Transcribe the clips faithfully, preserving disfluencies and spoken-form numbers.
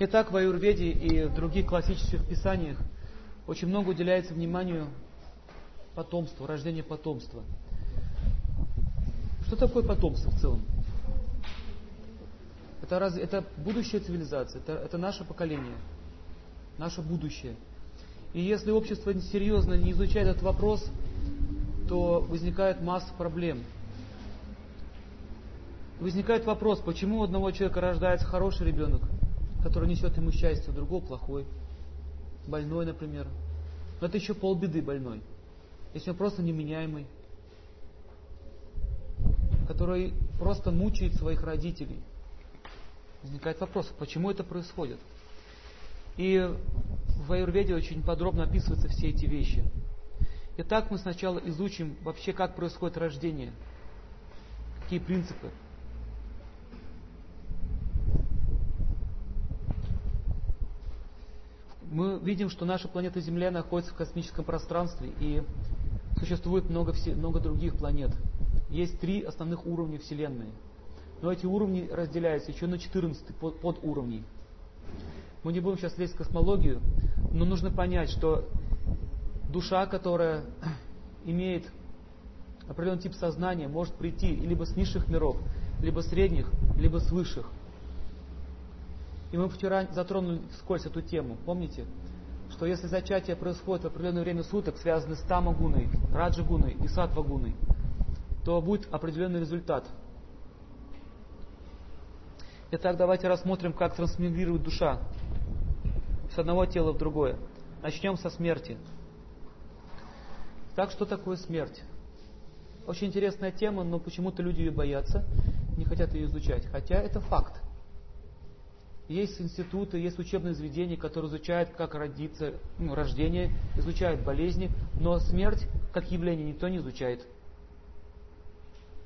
Итак, в Аюрведе и в других классических писаниях очень много уделяется вниманию потомству, рождению потомства. Что такое потомство в целом? Это, раз, это будущая цивилизация, это, это наше поколение, наше будущее. И если общество серьезно не изучает этот вопрос, то возникает масса проблем. Возникает вопрос, почему у одного человека рождается хороший ребенок, который несет ему счастье, у другого плохой, больной, например. Но это еще полбеды больной. Если он просто неменяемый, который просто мучает своих родителей. Возникает вопрос, почему это происходит? И в Аюрведе очень подробно описываются все эти вещи. Итак, мы сначала изучим вообще, как происходит рождение, какие принципы. Мы видим, что наша планета Земля находится в космическом пространстве, и существует много, много других планет. Есть три основных уровня Вселенной. Но эти уровни разделяются еще на четырнадцать подуровней. Мы не будем сейчас лезть в космологию, но нужно понять, что душа, которая имеет определенный тип сознания, может прийти либо с низших миров, либо средних, либо с высших. И мы вчера затронули вскользь эту тему. Помните, что если зачатие происходит в определенное время суток, связанное с тама-гуной, раджа-гуной и сатва-гуной, то будет определенный результат. Итак, давайте рассмотрим, как трансмигрирует душа с одного тела в другое. Начнем со смерти. Так, что такое смерть? Очень интересная тема, но почему-то люди ее боятся, не хотят ее изучать. Хотя это факт. Есть институты, есть учебные заведения, которые изучают, как родиться, ну, рождение, изучают болезни, но смерть как явление никто не изучает.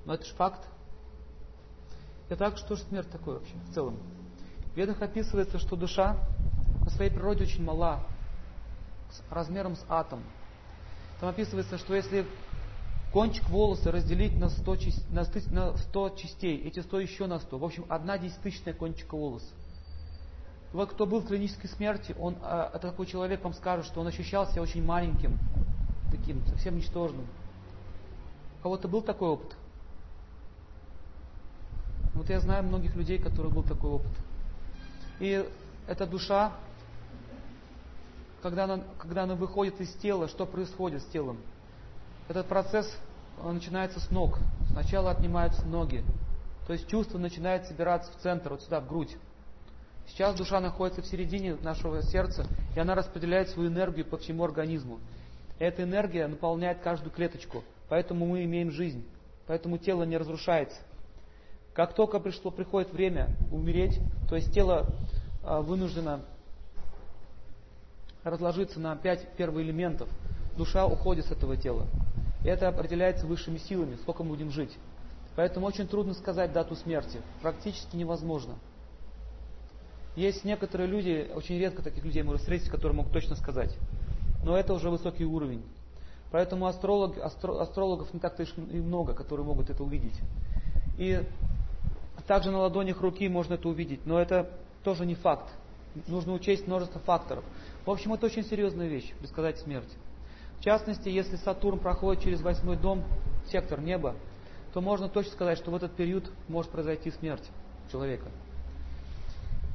Но это же факт. Итак, что же смерть такое вообще в целом? В ведах описывается, что душа по своей природе очень мала, с размером с атом. Там описывается, что если кончик волоса разделить на сто, на сто частей, эти сто еще на сто, в общем, одна десятитысячная кончика волоса. Вот кто был в клинической смерти, он, а, такой человек вам скажет, что он ощущал себя очень маленьким, таким, совсем ничтожным. У кого-то был такой опыт? Вот я знаю многих людей, у которых был такой опыт. И эта душа, когда она, когда она выходит из тела, что происходит с телом? Этот процесс начинается с ног. Сначала отнимаются ноги. То есть чувство начинает собираться в центр, вот сюда, в грудь. Сейчас душа находится в середине нашего сердца, и она распределяет свою энергию по всему организму. Эта энергия наполняет каждую клеточку, поэтому мы имеем жизнь, поэтому тело не разрушается. Как только пришло, приходит время умереть, то есть тело э, вынуждено разложиться на пять первоэлементов, душа уходит с этого тела. Это определяется высшими силами, сколько мы будем жить. Поэтому очень трудно сказать дату смерти, практически невозможно. Есть некоторые люди, очень редко таких людей можно встретить, которые могут точно сказать. Но это уже высокий уровень. Поэтому астролог, астро, астрологов не так-то и много, которые могут это увидеть. И также на ладонях руки можно это увидеть. Но это тоже не факт. Нужно учесть множество факторов. В общем, это очень серьезная вещь, предсказать смерть. В частности, если Сатурн проходит через восьмой дом, сектор неба, то можно точно сказать, что в этот период может произойти смерть человека.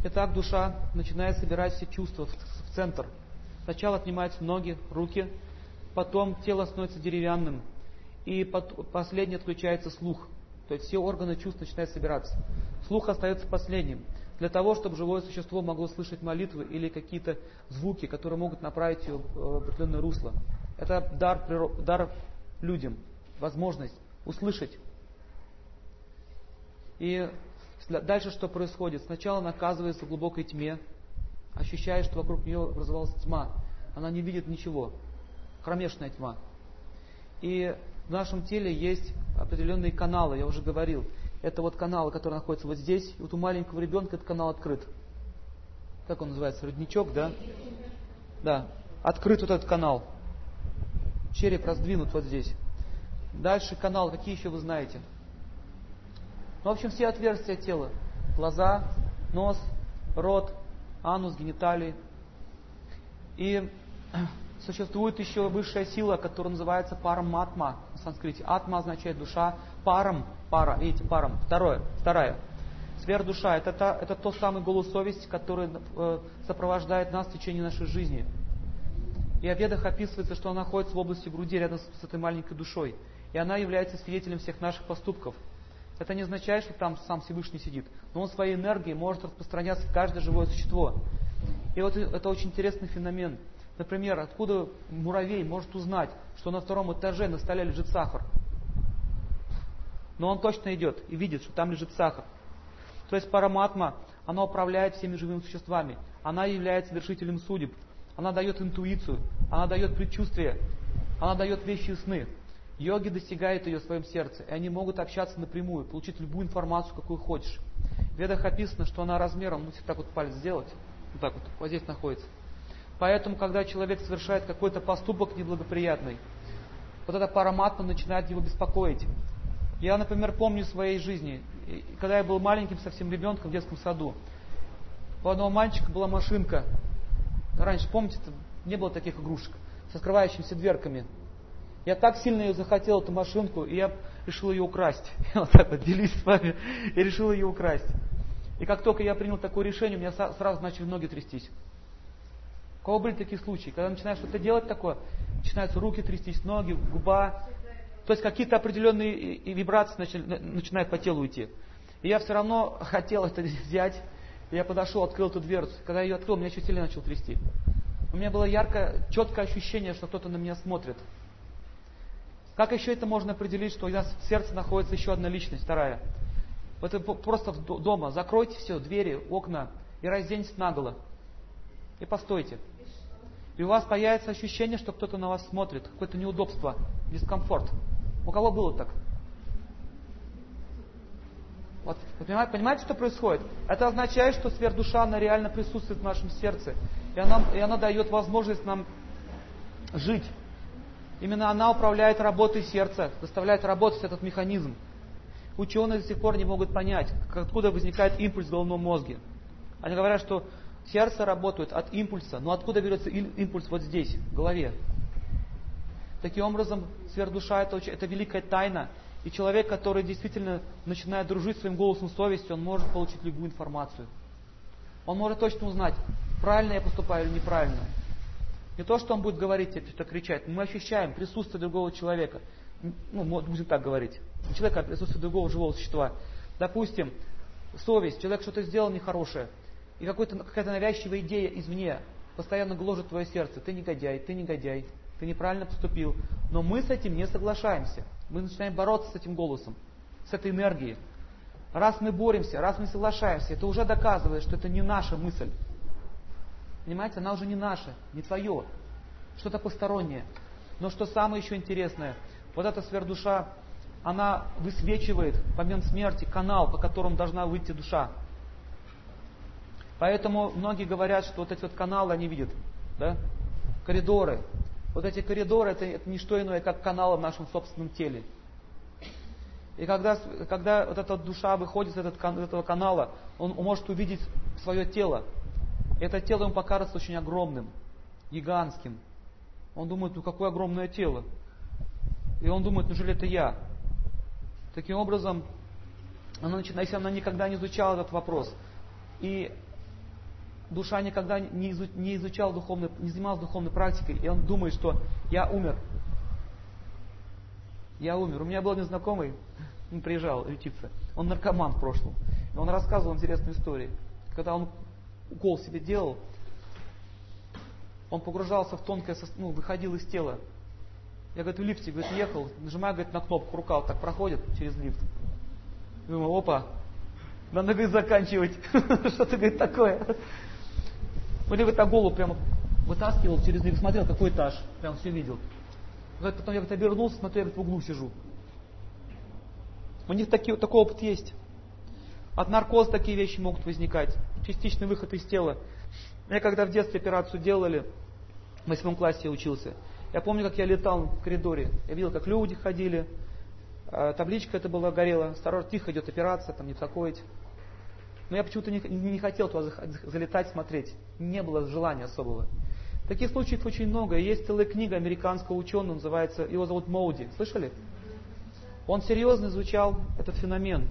Итак, душа начинает собирать все чувства в центр. Сначала отнимаются ноги, руки, потом тело становится деревянным, и последний отключается слух. То есть все органы чувств начинают собираться. Слух остается последним, для того, чтобы живое существо могло слышать молитвы или какие-то звуки, которые могут направить ее в определенное русло. Это дар, дар людям, возможность услышать. И дальше что происходит? Сначала она оказывается в глубокой тьме, ощущая, что вокруг нее образовалась тьма. Она не видит ничего. Кромешная тьма. И в нашем теле есть определенные каналы, я уже говорил. Это вот каналы, которые находятся вот здесь. И вот у маленького ребенка этот канал открыт. Как он называется? Родничок, да? Да. Открыт вот этот канал. Череп раздвинут вот здесь. Дальше канал. Какие еще вы знаете? Ну, в общем, все отверстия тела. Глаза, нос, рот, анус, гениталии. И существует еще высшая сила, которая называется параматма в санскрите. Атма означает душа, парам, пара, видите, парам. Второе, вторая. Сверхдуша – это, та, это тот самый голос совести, который э, сопровождает нас в течение нашей жизни. И о Ведах описывается, что она находится в области груди рядом с, с этой маленькой душой. И она является свидетелем всех наших поступков. Это не означает, что там сам Всевышний сидит, но он своей энергией может распространяться в каждое живое существо. И вот это очень интересный феномен. Например, откуда муравей может узнать, что на втором этаже на столе лежит сахар? Но он точно идет и видит, что там лежит сахар. То есть параматма, она управляет всеми живыми существами, она является вершителем судеб, она дает интуицию, она дает предчувствие, она дает вещи и сны. Йоги достигают ее в своем сердце, и они могут общаться напрямую, получить любую информацию, какую хочешь. В Ведах описано, что она размером, ну, так вот палец сделать, вот так вот, вот здесь находится. Поэтому, когда человек совершает какой-то поступок неблагоприятный, вот эта параматма начинает его беспокоить. Я, например, помню своей жизни, когда я был маленьким совсем ребенком в детском саду, у одного мальчика была машинка. Раньше, помните, не было таких игрушек со скрывающимися дверками. Я так сильно ее захотел, эту машинку, и я решил ее украсть. Я вот так вот делюсь с вами, и решил ее украсть. И как только я принял такое решение, у меня сразу начали ноги трястись. У кого были такие случаи? Когда начинаешь что-то делать такое, начинаются руки трястись, ноги, губа. То есть какие-то определенные вибрации начинают по телу идти. И я все равно хотел это взять. Я подошел, открыл эту дверцу. Когда я ее открыл, меня еще сильнее начал трясти. У меня было яркое, четкое ощущение, что кто-то на меня смотрит. Как еще это можно определить, что у нас в сердце находится еще одна личность, вторая? Это просто дома. Закройте все, двери, окна и разденьтесь наголо. И постойте. И у вас появится ощущение, что кто-то на вас смотрит. Какое-то неудобство, дискомфорт. У кого было так? Вот, понимаете, что происходит? Это означает, что сверхдуша, она реально присутствует в нашем сердце. И она, и она дает возможность нам жить. Именно она управляет работой сердца, заставляет работать этот механизм. Ученые до сих пор не могут понять, откуда возникает импульс в головном мозге. Они говорят, что сердце работает от импульса, но откуда берется импульс вот здесь, в голове. Таким образом, сверхдуша – это, это великая тайна. И человек, который действительно начинает дружить своим голосом совести, он может получить любую информацию. Он может точно узнать, правильно я поступаю или неправильно. Не то, что он будет говорить, это кричать. Мы ощущаем присутствие другого человека. Ну, будем так говорить. Не человека, а присутствие другого живого существа. Допустим, совесть. Человек что-то сделал нехорошее. И какая-то навязчивая идея извне постоянно гложет твое сердце. Ты негодяй, ты негодяй, ты неправильно поступил. Но мы с этим не соглашаемся. Мы начинаем бороться с этим голосом, с этой энергией. Раз мы боремся, раз мы соглашаемся, это уже доказывает, что это не наша мысль. Понимаете, она уже не наша, не твое, что-то постороннее. Но что самое еще интересное, вот эта сверхдуша, она высвечивает в момент смерти канал, по которому должна выйти душа. Поэтому многие говорят, что вот эти вот каналы они видят, да? Коридоры. Вот эти коридоры, это, это не что иное, как каналы в нашем собственном теле. И когда, когда вот эта душа выходит из этого канала, он может увидеть свое тело. Это тело ему покажется очень огромным, гигантским. Он думает, ну какое огромное тело. И он думает, неужели это я? Таким образом, она начинает, если она никогда не изучала этот вопрос, и душа никогда не, изу, не изучала духовной, не занималась духовной практикой, и он думает, что я умер. Я умер. У меня был незнакомый, он приезжал лечиться, он наркоман в прошлом. И он рассказывал интересные истории. Когда он укол себе делал, он погружался в тонкое, ну, выходил из тела. Я, говорит, в лифте, говорит, ехал, нажимаю, говорит, на кнопку, рука вот так проходит через лифт. Думаю, опа, надо, говорит, заканчивать. Что-то, говорит, такое. Он, говорит, голову прямо вытаскивал через лифт, смотрел, какой этаж, прям все видел. Говорит, потом я, говорит, обернулся, смотрю, я, говорит, в углу сижу. У них такие, вот такой опыт есть. От наркоза такие вещи могут возникать. Частичный выход из тела. Я когда в детстве операцию делали, в восьмом классе я учился. Я помню, как я летал в коридоре. Я видел, как люди ходили. Табличка это была горела. Осторожно, тихо идет операция, там не беспокоить. но я почему-то не, не хотел туда залетать, смотреть. Не было желания особого. Таких случаев очень много. Есть целая книга американского ученого, называется, его зовут Моуди. Слышали? Он серьезно изучал этот феномен.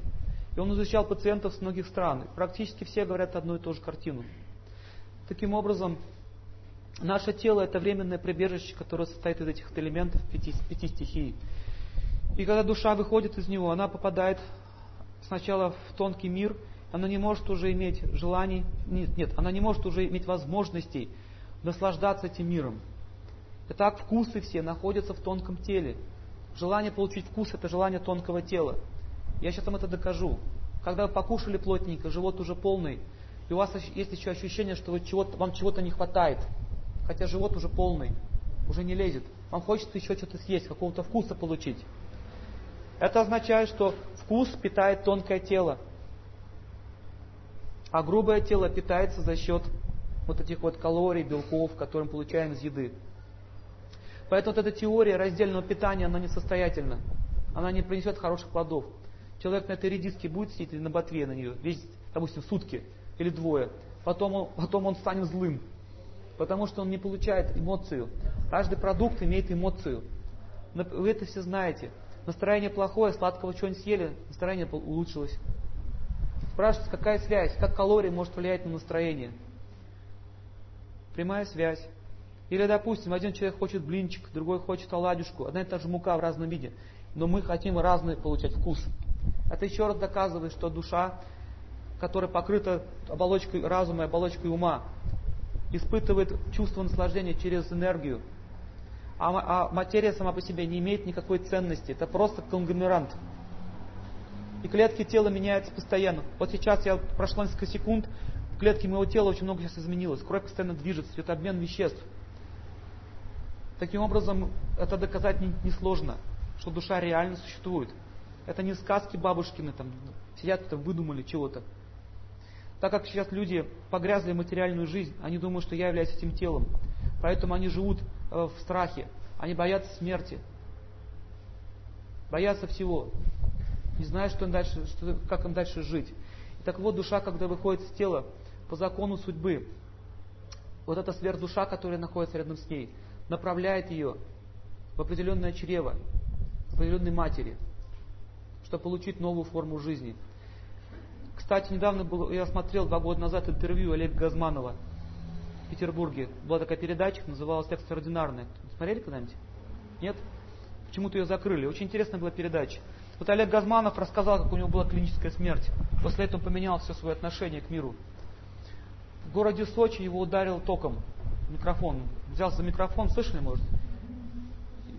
И он изучал пациентов с многих стран. Практически все говорят одну и ту же картину. Таким образом, наше тело – это временное прибежище, которое состоит из этих элементов пяти, пяти стихий. И когда душа выходит из него, она попадает сначала в тонкий мир, она не может уже иметь желаний, нет, нет, она не может уже иметь возможностей наслаждаться этим миром. Итак, вкусы все находятся в тонком теле. Желание получить вкус – это желание тонкого тела. Я сейчас вам это докажу. Когда вы покушали плотненько, живот уже полный, и у вас есть еще ощущение, что вы чего-то, вам чего-то не хватает, хотя живот уже полный, уже не лезет. Вам хочется еще что-то съесть, какого-то вкуса получить. Это означает, что вкус питает тонкое тело, а грубое тело питается за счет вот этих вот калорий, белков, которые мы получаем из еды. Поэтому вот эта теория раздельного питания, она несостоятельна, она не принесет хороших плодов. Человек на этой редиске будет сидеть или на ботве на нее, весь, допустим, сутки или двое. Потом он, потом он станет злым, потому что он не получает эмоцию. Каждый продукт имеет эмоцию. Вы это все знаете. Настроение плохое, сладкого чего-нибудь съели, настроение улучшилось. Спрашивается, какая связь, как калории может влиять на настроение. Прямая связь. Или, допустим, один человек хочет блинчик, другой хочет оладюшку, одна и та же мука в разном виде, но мы хотим разный получать вкус. Это еще раз доказывает, что душа, которая покрыта оболочкой разума и оболочкой ума, испытывает чувство наслаждения через энергию. А материя сама по себе не имеет никакой ценности. Это просто конгломерант. И клетки тела меняются постоянно. Вот сейчас я прошло несколько секунд, в клетке моего тела очень много сейчас изменилось. Кровь постоянно движется, идет обмен веществ. Таким образом, это доказать несложно, что душа реально существует. Это не сказки бабушкины, там сидят, там, выдумали чего-то. Так как сейчас люди погрязли в материальную жизнь, они думают, что я являюсь этим телом. Поэтому они живут в страхе, они боятся смерти, боятся всего, не знают, что им дальше, что, как им дальше жить. И так вот, душа, когда выходит из тела, по закону судьбы, вот эта сверхдуша, которая находится рядом с ней, направляет ее в определенное чрево, в определенной матери, чтобы получить новую форму жизни. Кстати, недавно был, я смотрел два года назад интервью Олега Газманова в Петербурге. Была такая передача, называлась «Экстраординарная». Смотрели когда-нибудь? Нет? Почему-то ее закрыли. Очень интересная была передача. Вот Олег Газманов рассказал, как у него была клиническая смерть. После этого он поменял все свое отношение к миру. В городе Сочи его ударил током. Микрофон. Взялся за микрофон. Слышали, может?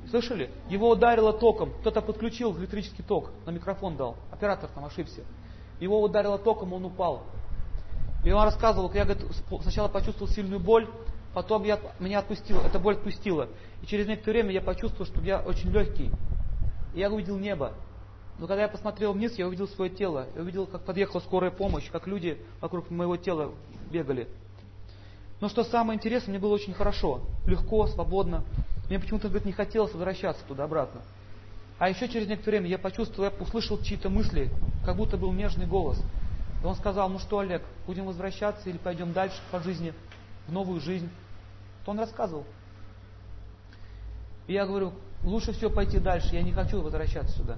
Слышали? Его ударило током. Кто-то подключил электрический ток. На микрофон дал. Оператор там ошибся. Его ударило током, он упал. И он рассказывал, я говорит, сначала почувствовал сильную боль, потом я, меня отпустила, эта боль отпустила. И через некоторое время я почувствовал, что я очень легкий. И я увидел небо. Но когда я посмотрел вниз, я увидел свое тело. Я увидел, как подъехала скорая помощь, как люди вокруг моего тела бегали. Но что самое интересное, мне было очень хорошо, легко, свободно. Мне почему-то, говорит, не хотелось возвращаться туда-обратно. А еще через некоторое время я почувствовал, я услышал чьи-то мысли, как будто был нежный голос. И он сказал, ну что, Олег, будем возвращаться или пойдем дальше по жизни, в новую жизнь? То он рассказывал. И я говорю, лучше всего пойти дальше, я не хочу возвращаться сюда.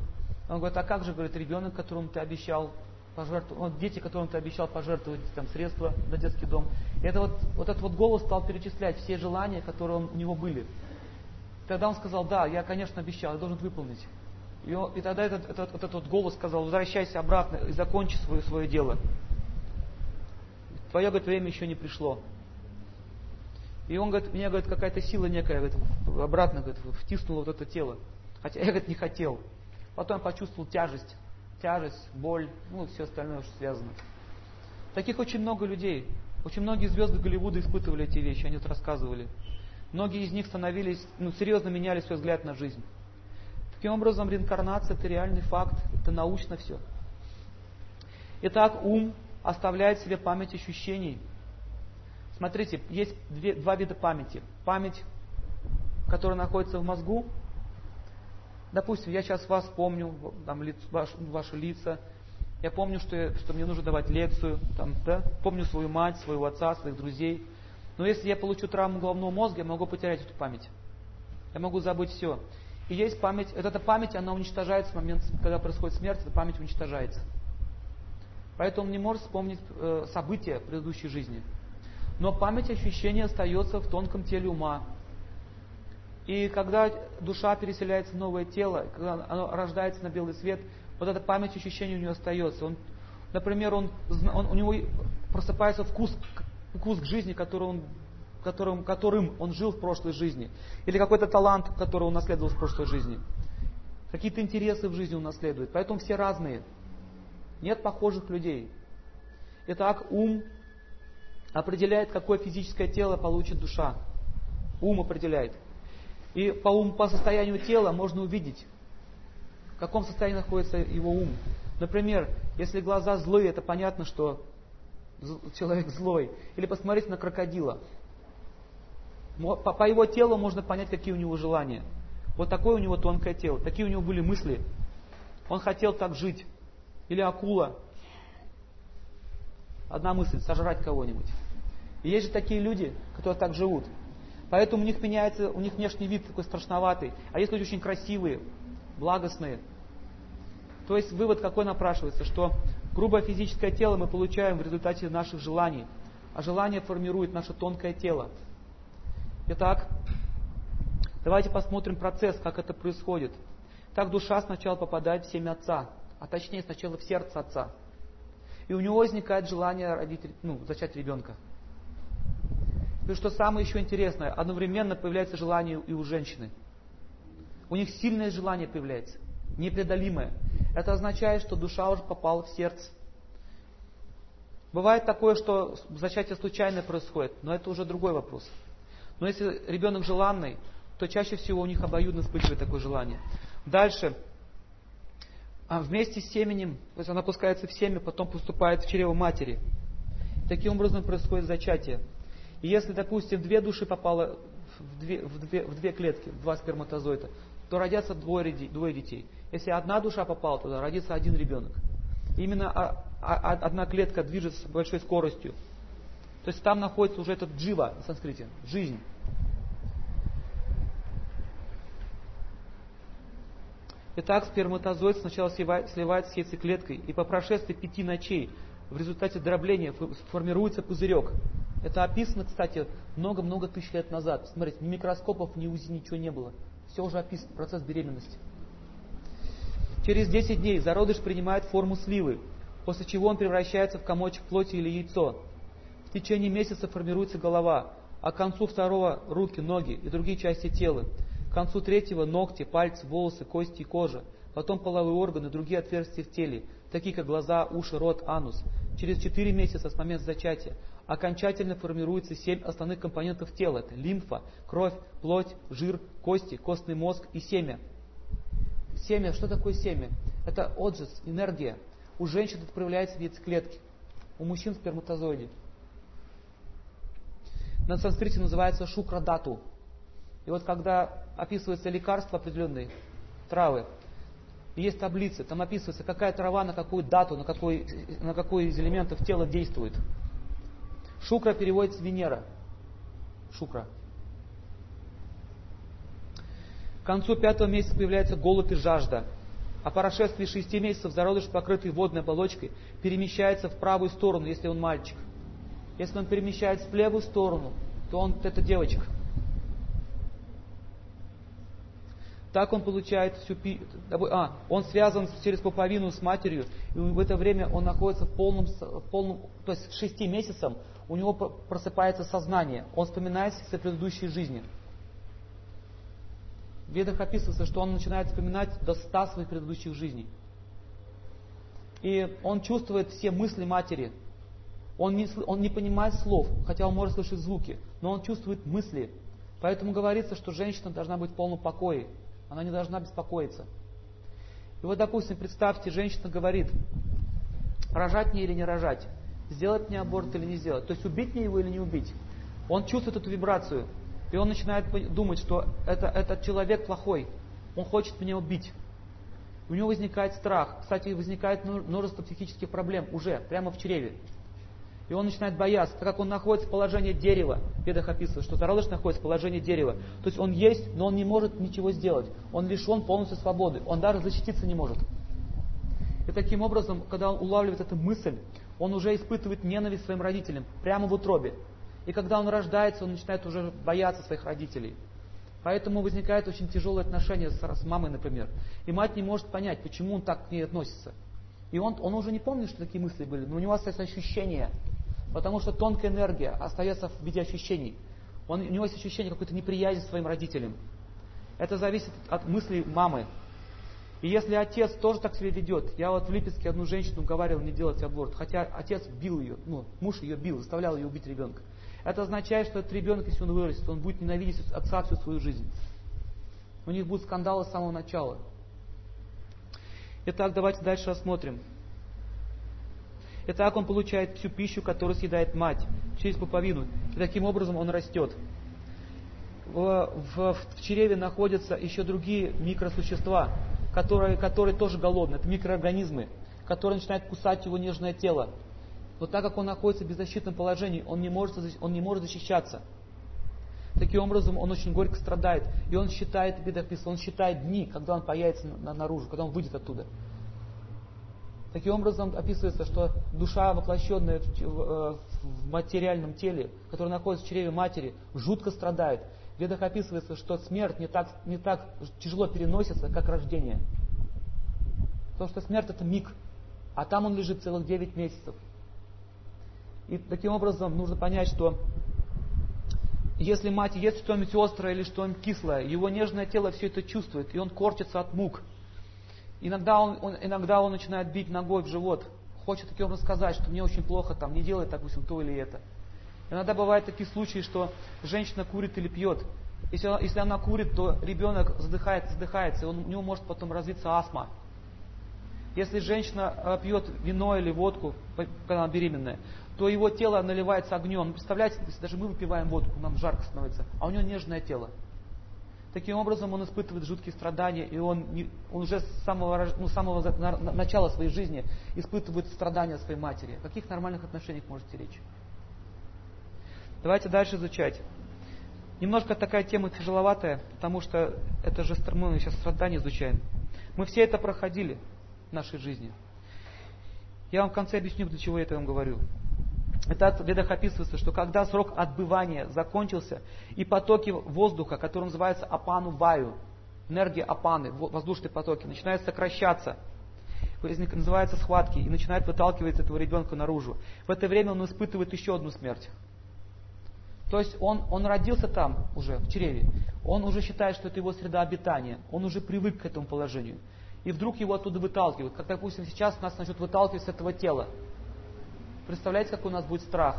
Он говорит, а как же, говорит, ребенок, которому ты обещал пожертвовать, вот дети, которым ты обещал пожертвовать там, средства на детский дом. И это вот, вот этот вот голос стал перечислять все желания, которые у него были. Тогда он сказал, да, я, конечно, обещал, я должен выполнить. И, он, и тогда этот, этот, этот, этот голос сказал, возвращайся обратно и закончи свое, свое дело. Твое, говорит, время еще не пришло. И он, говорит, меня, говорит, какая-то сила некая, говорит, обратно, говорит, втиснула вот это тело. Хотя я, говорит, не хотел. Потом я почувствовал тяжесть, тяжесть, боль, ну, все остальное, что связано. Таких очень много людей. Очень многие звезды Голливуда испытывали эти вещи, они вот рассказывали. Многие из них становились, ну, серьезно меняли свой взгляд на жизнь. Таким образом, реинкарнация – это реальный факт, это научно все. Итак, ум оставляет в себе память ощущений. Смотрите, есть две, два вида памяти. Память, которая находится в мозгу. Допустим, я сейчас вас помню, там, лиц, ваш, ваши лица, Я помню, что, я, что мне нужно давать лекцию, там, да? Помню свою мать, своего отца, своих друзей. Но если я получу травму головного мозга, я могу потерять эту память. Я могу забыть все. И есть память, вот эта память, она уничтожается в момент, когда происходит смерть, эта память уничтожается. Поэтому он не может вспомнить э, события предыдущей жизни. Но память ощущения остается в тонком теле ума. И когда душа переселяется в новое тело, когда оно рождается на белый свет, вот эта память ощущения у нее остается. Он, например, он, он, у него просыпается вкус, вкус к жизни, который он, которым, которым он жил в прошлой жизни. Или какой-то талант, который он наследовал в прошлой жизни. Какие-то интересы в жизни он наследует. Поэтому все разные. Нет похожих людей. Итак, ум определяет, какое физическое тело получит душа. Ум определяет. И по, ум, по состоянию тела можно увидеть, в каком состоянии находится его ум. Например, если глаза злые, это понятно, что человек злой. Или посмотрите на крокодила. По его телу можно понять, какие у него желания. Вот такое у него тонкое тело. Такие у него были мысли. Он хотел так жить. Или акула. Одна мысль, сожрать кого-нибудь. И есть же такие люди, которые так живут. Поэтому у них меняется, у них внешний вид такой страшноватый. А есть люди очень красивые, благостные. То есть вывод какой напрашивается, что грубое физическое тело мы получаем в результате наших желаний. А желание формирует наше тонкое тело. Итак, давайте посмотрим процесс, как это происходит. Так душа сначала попадает в семя отца. А точнее сначала в сердце отца. И у него возникает желание родить, ну, зачать ребенка. И что самое еще интересное, одновременно появляется желание и у женщины. У них сильное желание появляется, непреодолимое. Это означает, что душа уже попала в сердце. Бывает такое, что зачатие случайно происходит, но это уже другой вопрос. Но если ребенок желанный, то чаще всего у них обоюдно вспыхивает такое желание. Дальше. А вместе с семенем, то есть она опускается в семя, потом поступает в чрево матери. Таким образом происходит зачатие. И если, допустим, две души попало в две, в две, в две клетки, в два сперматозоида, то родятся двое, двое детей. Если одна душа попала туда, родится один ребенок. Именно а, а, одна клетка движется с большой скоростью. То есть там находится уже этот джива на санскрите, жизнь. Итак, сперматозоид сначала сливается с яйцеклеткой, и по прошествии пяти ночей в результате дробления формируется пузырек. Это описано, кстати, много-много тысяч лет назад. Смотрите, ни микроскопов, ни УЗИ, ничего не было. Все уже описано, процесс беременности. Через десять дней зародыш принимает форму сливы, после чего он превращается в комочек плоти или яйцо. В течение месяца формируется голова, а к концу второго – руки, ноги и другие части тела. К концу третьего – ногти, пальцы, волосы, кости и кожа. Потом половые органы и другие отверстия в теле, такие как глаза, уши, рот, анус. Через четыре месяца с момента зачатия окончательно формируется семь основных компонентов тела. Это лимфа, кровь, плоть, жир, кости, костный мозг и семя. Семя. Что такое семя? Это отжиз, энергия. У женщин это проявляется в яйцеклетке. У мужчин сперматозоиде. На санскрите называется шукрадату. И вот когда описываются лекарства определенные, травы, есть таблицы, там описывается, какая трава на какую дату, на какой, на какой из элементов тела действует. Шукра переводится Венера. Шукра. К концу пятого месяца появляется голод и жажда. А по прошествии шести месяцев зародыш, покрытый водной оболочкой, перемещается в правую сторону, если он мальчик. Если он перемещается в левую сторону, то он это девочка. Так он получает всю пищу. А, он связан через пуповину с матерью, и в это время он находится в полном, в полном, то есть к шести месяцам у него просыпается сознание, он вспоминает все предыдущие жизни. В ведах описывается, что он начинает вспоминать до ста своих предыдущих жизней. И он чувствует все мысли матери. Он не, он не понимает слов, хотя он может слышать звуки, но он чувствует мысли. Поэтому говорится, что женщина должна быть в полном покое. Она не должна беспокоиться. И вот, допустим, представьте, женщина говорит, рожать мне или не рожать, сделать мне аборт или не сделать, то есть убить мне его или не убить. Он чувствует эту вибрацию, и он начинает думать, что это, этот человек плохой, он хочет меня убить. у него возникает страх. Кстати, возникает множество психических проблем уже, прямо в чреве. И он начинает бояться, так как он находится в положении дерева. В Ведах описывается, что зародыш находится в положении дерева. То есть он есть, но он не может ничего сделать. Он лишен полностью свободы. Он даже защититься не может. И таким образом, когда он улавливает эту мысль, он уже испытывает ненависть своим родителям, прямо в утробе. И когда он рождается, он начинает уже бояться своих родителей. Поэтому возникает очень тяжелое отношение с мамой, например. И мать не может понять, почему он так к ней относится. И он, он уже не помнит, что такие мысли были, но у него остается ощущение. Потому что тонкая энергия остается в виде ощущений. Он, у него есть ощущение какой-то неприязни к своим родителям. Это зависит от мыслей мамы. И если отец тоже так себя ведет, я вот в Липецке одну женщину уговаривал не делать аборт, хотя отец бил ее, ну, муж ее бил, заставлял ее убить ребенка. Это означает, что этот ребенок, если он вырастет, он будет ненавидеть отца всю свою жизнь. У них будут скандалы с самого начала. Итак, давайте дальше осмотрим. Итак, он получает всю пищу, которую съедает мать, через пуповину. И таким образом он растет. В, в, в чреве находятся еще другие микросущества, которые, которые тоже голодны. Это микроорганизмы, которые начинают кусать его нежное тело. Но так как он находится в беззащитном положении, он не может, он не может защищаться. Таким образом, он очень горько страдает. И он считает, он считает дни, когда он появится на, наружу, когда он выйдет оттуда. Таким образом, описывается, что душа, воплощенная в, в, в материальном теле, которая находится в чреве матери, жутко страдает. В Ведах описывается, что смерть не так, не так тяжело переносится, как рождение. Потому что смерть – это миг, а там он лежит целых девять месяцев. И таким образом нужно понять, что если мать ест что-нибудь острое или что-нибудь кислое, его нежное тело все это чувствует, и он корчится от мук. Иногда он, он, иногда он начинает бить ногой в живот, хочет таким образом сказать, что мне очень плохо, там, не делай, допустим, то или это. Иногда бывают такие случаи, что женщина курит или пьет. Если она, если она курит, то ребенок задыхается, задыхается, и он, у него может потом развиться астма. Если женщина пьет вино или водку, когда она беременная, то его тело наливается огнем. Представляете, если даже мы выпиваем водку, нам жарко становится, а у него нежное тело. Таким образом, он испытывает жуткие страдания, и он, не, он уже с самого, ну, самого начала своей жизни испытывает страдания своей матери. О каких нормальных отношениях может идти речь? Давайте дальше изучать. Немножко такая тема тяжеловатая, потому что это же мы сейчас страдания изучаем. Мы все это проходили в нашей жизни. Я вам в конце объясню, для чего я это вам говорю. Это в Ведах описывается, что когда срок отбывания закончился, и потоки воздуха, который называется апану-ваю, энергия апаны, воздушные потоки, начинают сокращаться, называются схватки, и начинают выталкивать этого ребенка наружу. В это время он испытывает еще одну смерть. То есть он, он родился там уже, в чреве, он уже считает, что это его среда обитания, он уже привык к этому положению. И вдруг его оттуда выталкивают, как, допустим, сейчас нас начнут выталкивать с этого тела. Представляете, какой у нас будет страх?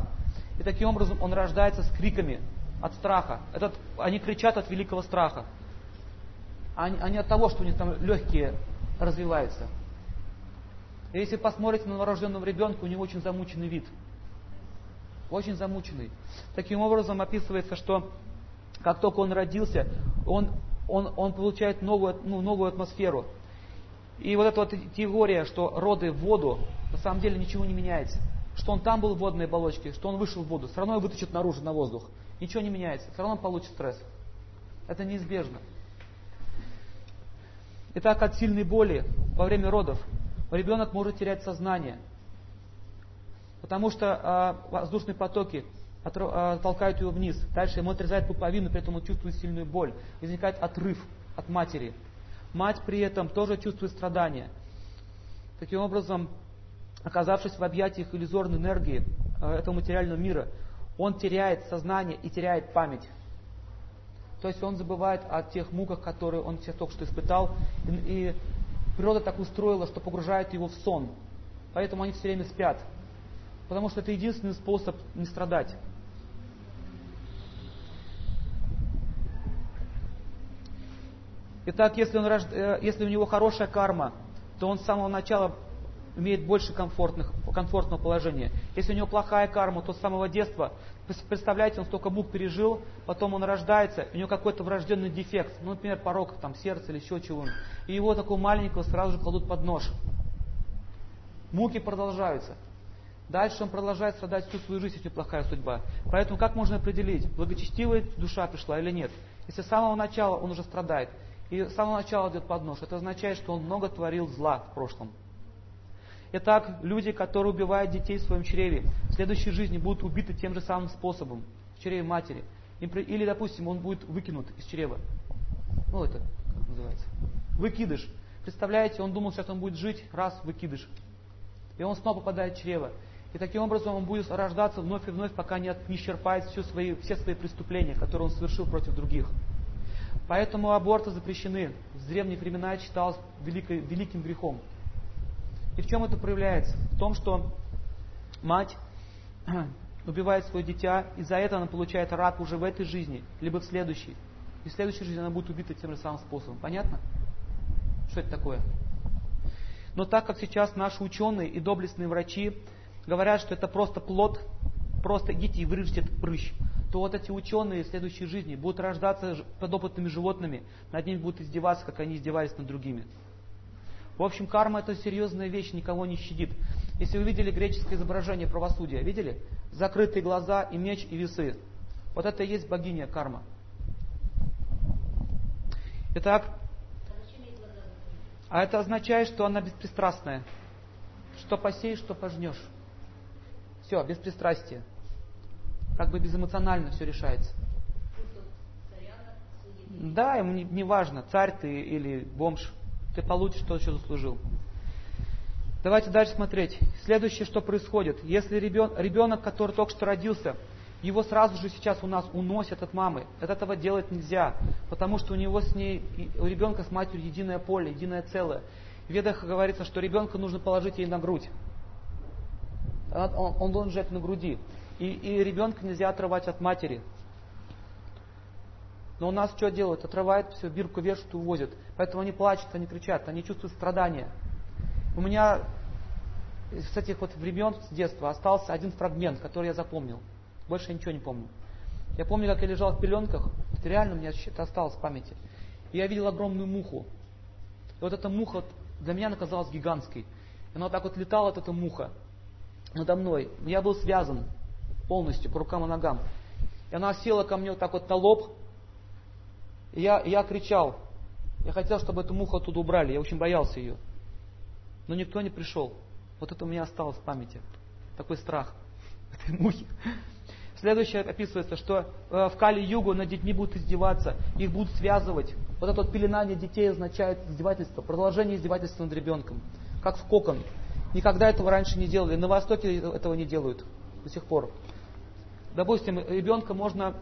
И таким образом он рождается с криками от страха. Этот, они кричат от великого страха. А не, а не от того, что у них там легкие развиваются. И если посмотрите на новорожденного ребенка, у него очень замученный вид. Очень замученный. Таким образом описывается, что как только он родился, он, он, он получает новую, ну, новую атмосферу. И вот эта вот теория, что роды в воду, на самом деле ничего не меняется. Что он там был в водной оболочке, что он вышел в воду, все равно его вытащат наружу на воздух. Ничего не меняется, все равно он получит стресс. Это неизбежно. Итак, от сильной боли во время родов ребенок может терять сознание. Потому что а, воздушные потоки от, а, толкают его вниз. Дальше ему отрезают пуповину, при этом он чувствует сильную боль. Возникает отрыв от матери. Мать при этом тоже чувствует страдания. Таким образом, оказавшись в объятиях иллюзорной энергии этого материального мира, он теряет сознание и теряет память. То есть он забывает о тех муках, которые он сейчас только что испытал. И природа так устроила, что погружает его в сон. Поэтому они все время спят. Потому что это единственный способ не страдать. Итак, если, он, если у него хорошая карма, то он с самого начала имеет больше комфортных, комфортного положения. Если у него плохая карма, то с самого детства, представляете, он столько мук пережил, потом он рождается, у него какой-то врожденный дефект, ну, например, порог там, сердца или еще чего-нибудь, и его такого маленького сразу же кладут под нож. Муки продолжаются. Дальше он продолжает страдать всю свою жизнь, если плохая судьба. Поэтому как можно определить, благочестивая душа пришла или нет? Если с самого начала он уже страдает, и с самого начала идет под нож, это означает, что он много творил зла в прошлом. Итак, люди, которые убивают детей в своем чреве, в следующей жизни будут убиты тем же самым способом, в чреве матери. Или, допустим, он будет выкинут из чрева. Ну, это как называется? Выкидыш. Представляете, он думал, сейчас он будет жить, раз, выкидыш. И он снова попадает в чрево. И таким образом он будет рождаться вновь и вновь, пока не исчерпает все свои, все свои преступления, которые он совершил против других. Поэтому аборты запрещены. В древние времена считалось великой, великим грехом. И в чем это проявляется? В том, что мать убивает свое дитя, и за это она получает рак уже в этой жизни, либо в следующей. И в следующей жизни она будет убита тем же самым способом. Понятно? Что это такое? Но так как сейчас наши ученые и доблестные врачи говорят, что это просто плод, просто идите и вырежьте этот прыщ, то вот эти ученые в следующей жизни будут рождаться подопытными животными, над ними будут издеваться, как они издевались над другими. В общем, карма — это серьезная вещь, никого не щадит. Если вы видели греческое изображение правосудия, видели? Закрытые глаза и меч, и весы. Вот это и есть богиня карма. Итак, а это означает, что она беспристрастная. Что посеешь, что пожнешь. Все, без пристрастия. Как бы безэмоционально все решается. Да, ему не, не важно, царь ты или бомж. Ты получишь, что еще заслужил. Давайте дальше смотреть. Следующее, что происходит. Если ребен, ребенок, который только что родился, его сразу же сейчас у нас уносят от мамы. От этого делать нельзя. Потому что у него с ней, у ребенка с матерью единое поле, единое целое. В ведах говорится, что ребенка нужно положить ей на грудь. Он, он должен лежать на груди. И, и ребенка нельзя отрывать от матери. Но у нас что делают? Отрывают, все, бирку вешают, увозят. Поэтому они плачут, они кричат, они чувствуют страдания. У меня с этих вот времен, с детства, остался один фрагмент, который я запомнил. Больше я ничего не помню. Я помню, как я лежал в пеленках. Это реально у меня это осталось в памяти. И я видел огромную муху. И вот эта муха для меня оказалась гигантской. И она вот так вот летала, вот эта муха, надо мной. Я был связан полностью по рукам и ногам. И она села ко мне вот так вот на лоб. И я, я кричал, я хотел, чтобы эту муху оттуда убрали, я очень боялся ее. Но никто не пришел. Вот это у меня осталось в памяти. Такой страх этой мухи. Следующее описывается, что э, в Кали-Югу над детьми будут издеваться, их будут связывать. Вот это вот пеленание детей означает издевательство, продолжение издевательства над ребенком. Как в кокон. Никогда этого раньше не делали. На Востоке этого не делают до сих пор. Допустим, ребенка можно...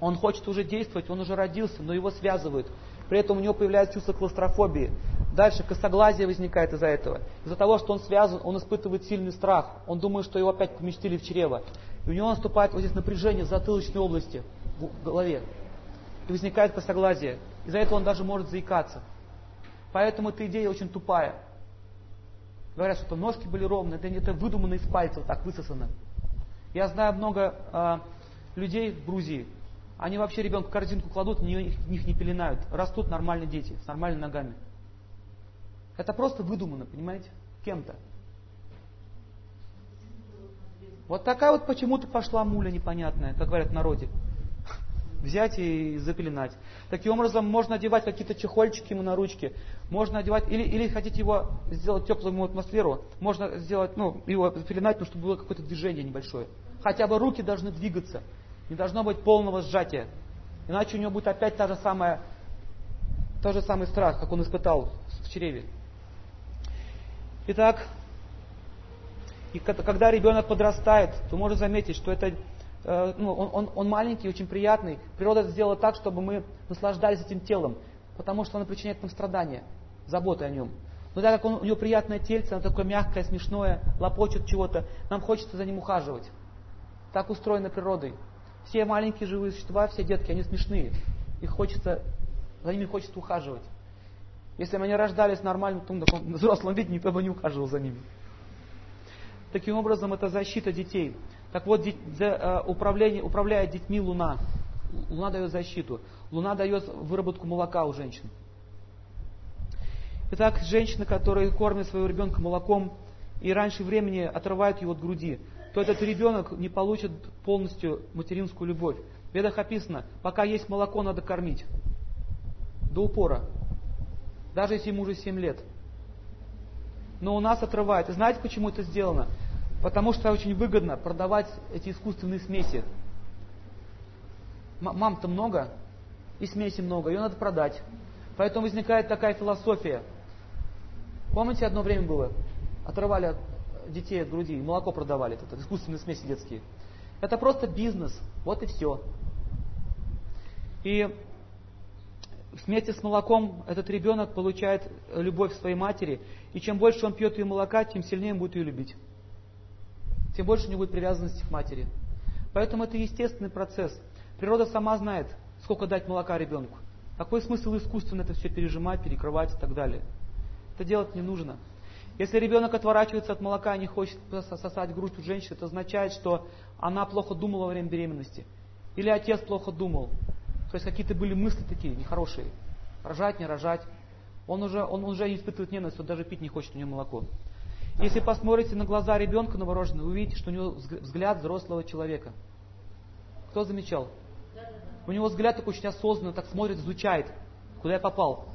Он хочет уже действовать, он уже родился, но его связывают. При этом у него появляется чувство клаустрофобии. Дальше косоглазие возникает из-за этого. Из-за того, что он связан, он испытывает сильный страх. Он думает, что его опять поместили в чрево. И у него наступает вот здесь напряжение в затылочной области, в голове. И возникает косоглазие. Из-за этого он даже может заикаться. Поэтому эта идея очень тупая. Говорят, что ножки были ровные. Это, это выдумано из пальца, вот так высосано. Я знаю много э, людей в Грузии. Они вообще ребенка в корзинку кладут, в нее, в них не пеленают. Растут нормальные дети, с нормальными ногами. Это просто выдумано, понимаете, кем-то. Вот такая вот почему-то пошла муля непонятная, как говорят в народе. Взять и запеленать. Таким образом можно одевать какие-то чехольчики ему на ручки. Можно одевать, или, или хотите его сделать теплую ему атмосферу, можно сделать, ну, его запеленать, но чтобы было какое-то движение небольшое. Хотя бы руки должны двигаться. Не должно быть полного сжатия. Иначе у него будет опять та же самая, тот же самый страх, как он испытал в чреве. Итак, и когда ребенок подрастает, то можно заметить, что это, ну, он, он, он маленький, очень приятный. Природа сделала так, чтобы мы наслаждались этим телом, потому что она причиняет нам страдания, заботы о нем. Но так как он, у него приятное тельце, оно такое мягкое, смешное, лопочет чего-то, нам хочется за ним ухаживать. Так устроено природой. Все маленькие живые существа, все детки, они смешные. Их хочется, за ними хочется ухаживать. Если бы они рождались нормально, в том таком взрослом виде, никто бы не ухаживал за ними. Таким образом, это защита детей. Так вот, управление, управляет детьми Луна. Луна дает защиту. Луна дает выработку молока у женщин. Итак, женщины, которые кормят своего ребенка молоком и раньше времени отрывают его от груди, то этот ребенок не получит полностью материнскую любовь. В ведах описано, пока есть молоко, надо кормить. До упора. Даже если ему уже семь лет. Но у нас отрывает. И знаете, почему это сделано? Потому что очень выгодно продавать эти искусственные смеси. Мам-то много, и смеси много, ее надо продать. Поэтому возникает такая философия. Помните, одно время было? Отрывали детей от груди, молоко продавали, это искусственные смеси детские. Это просто бизнес, вот и все. И вместе с молоком этот ребенок получает любовь своей матери. И чем больше он пьет ее молока, тем сильнее он будет ее любить. Тем больше у него будет привязанности к матери. Поэтому это естественный процесс. Природа сама знает, сколько дать молока ребенку. Какой смысл искусственно это все пережимать, перекрывать и так далее. Это делать не нужно. Если ребенок отворачивается от молока и не хочет сосать грудь у женщины, это означает, что она плохо думала во время беременности. Или отец плохо думал. То есть какие-то были мысли такие нехорошие. Рожать, не рожать. Он уже, он уже испытывает ненависть, он даже пить не хочет у него молоко. Если посмотрите на глаза ребенка новорожденного, вы увидите, что у него взгляд взрослого человека. Кто замечал? У него взгляд такой очень осознанный, так смотрит, изучает. Куда я попал?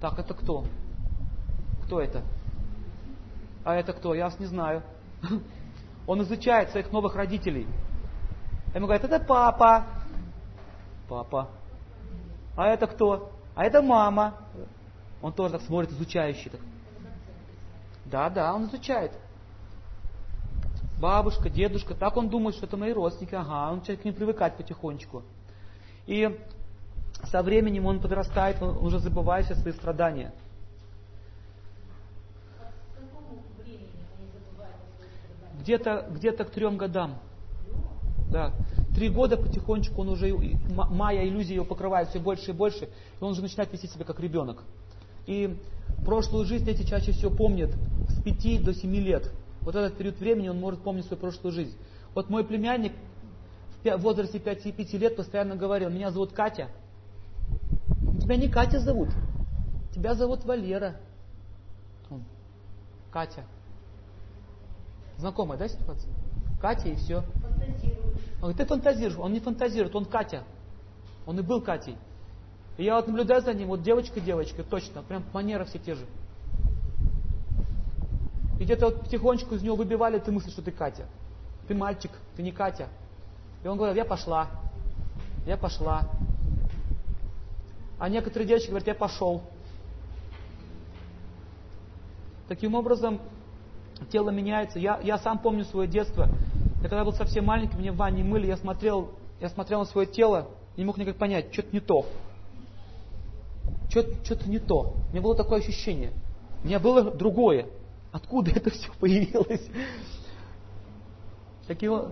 Так, это кто? Кто это? А это кто? Я вас не знаю. Он изучает своих новых родителей. Ему говорят, это папа. Папа. А это кто? А это мама. Он тоже так смотрит, изучающий. Так. Да, да, он изучает. Бабушка, дедушка, так он думает, что это мои родственники. Ага, он начинает к ним привыкать потихонечку. И со временем он подрастает, он уже забывает все свои страдания. А к какому времени они забывают свои страдания? Где-то, где-то к трем годам. Да. Три года потихонечку он уже, майя иллюзия его покрывает все больше и больше, и он уже начинает вести себя как ребенок. И прошлую жизнь дети чаще всего помнят с пяти до семи лет. Вот этот период времени он может помнить свою прошлую жизнь. Вот мой племянник в возрасте пяти лет постоянно говорил, меня зовут Катя. Тебя не Катя зовут, тебя зовут Валера. Катя. Знакомая, да, ситуация? Катя и все. Он говорит, ты фантазируешь. Он не фантазирует, он Катя. Он и был Катей. И я вот наблюдаю за ним, вот девочка-девочка, точно, прям манеры все те же. И где-то вот потихонечку из него выбивали эту мысль, что ты Катя. Ты мальчик, ты не Катя. И он говорил, я пошла, я пошла. А некоторые девочки говорят, я пошел. Таким образом, тело меняется. Я, я сам помню свое детство. Я когда был совсем маленький, меня в ванне мыли, я смотрел, я смотрел на свое тело, не мог никак понять, что-то не то. Что-то, что-то не то. У меня было такое ощущение. У меня было другое. Откуда это все появилось? Такие...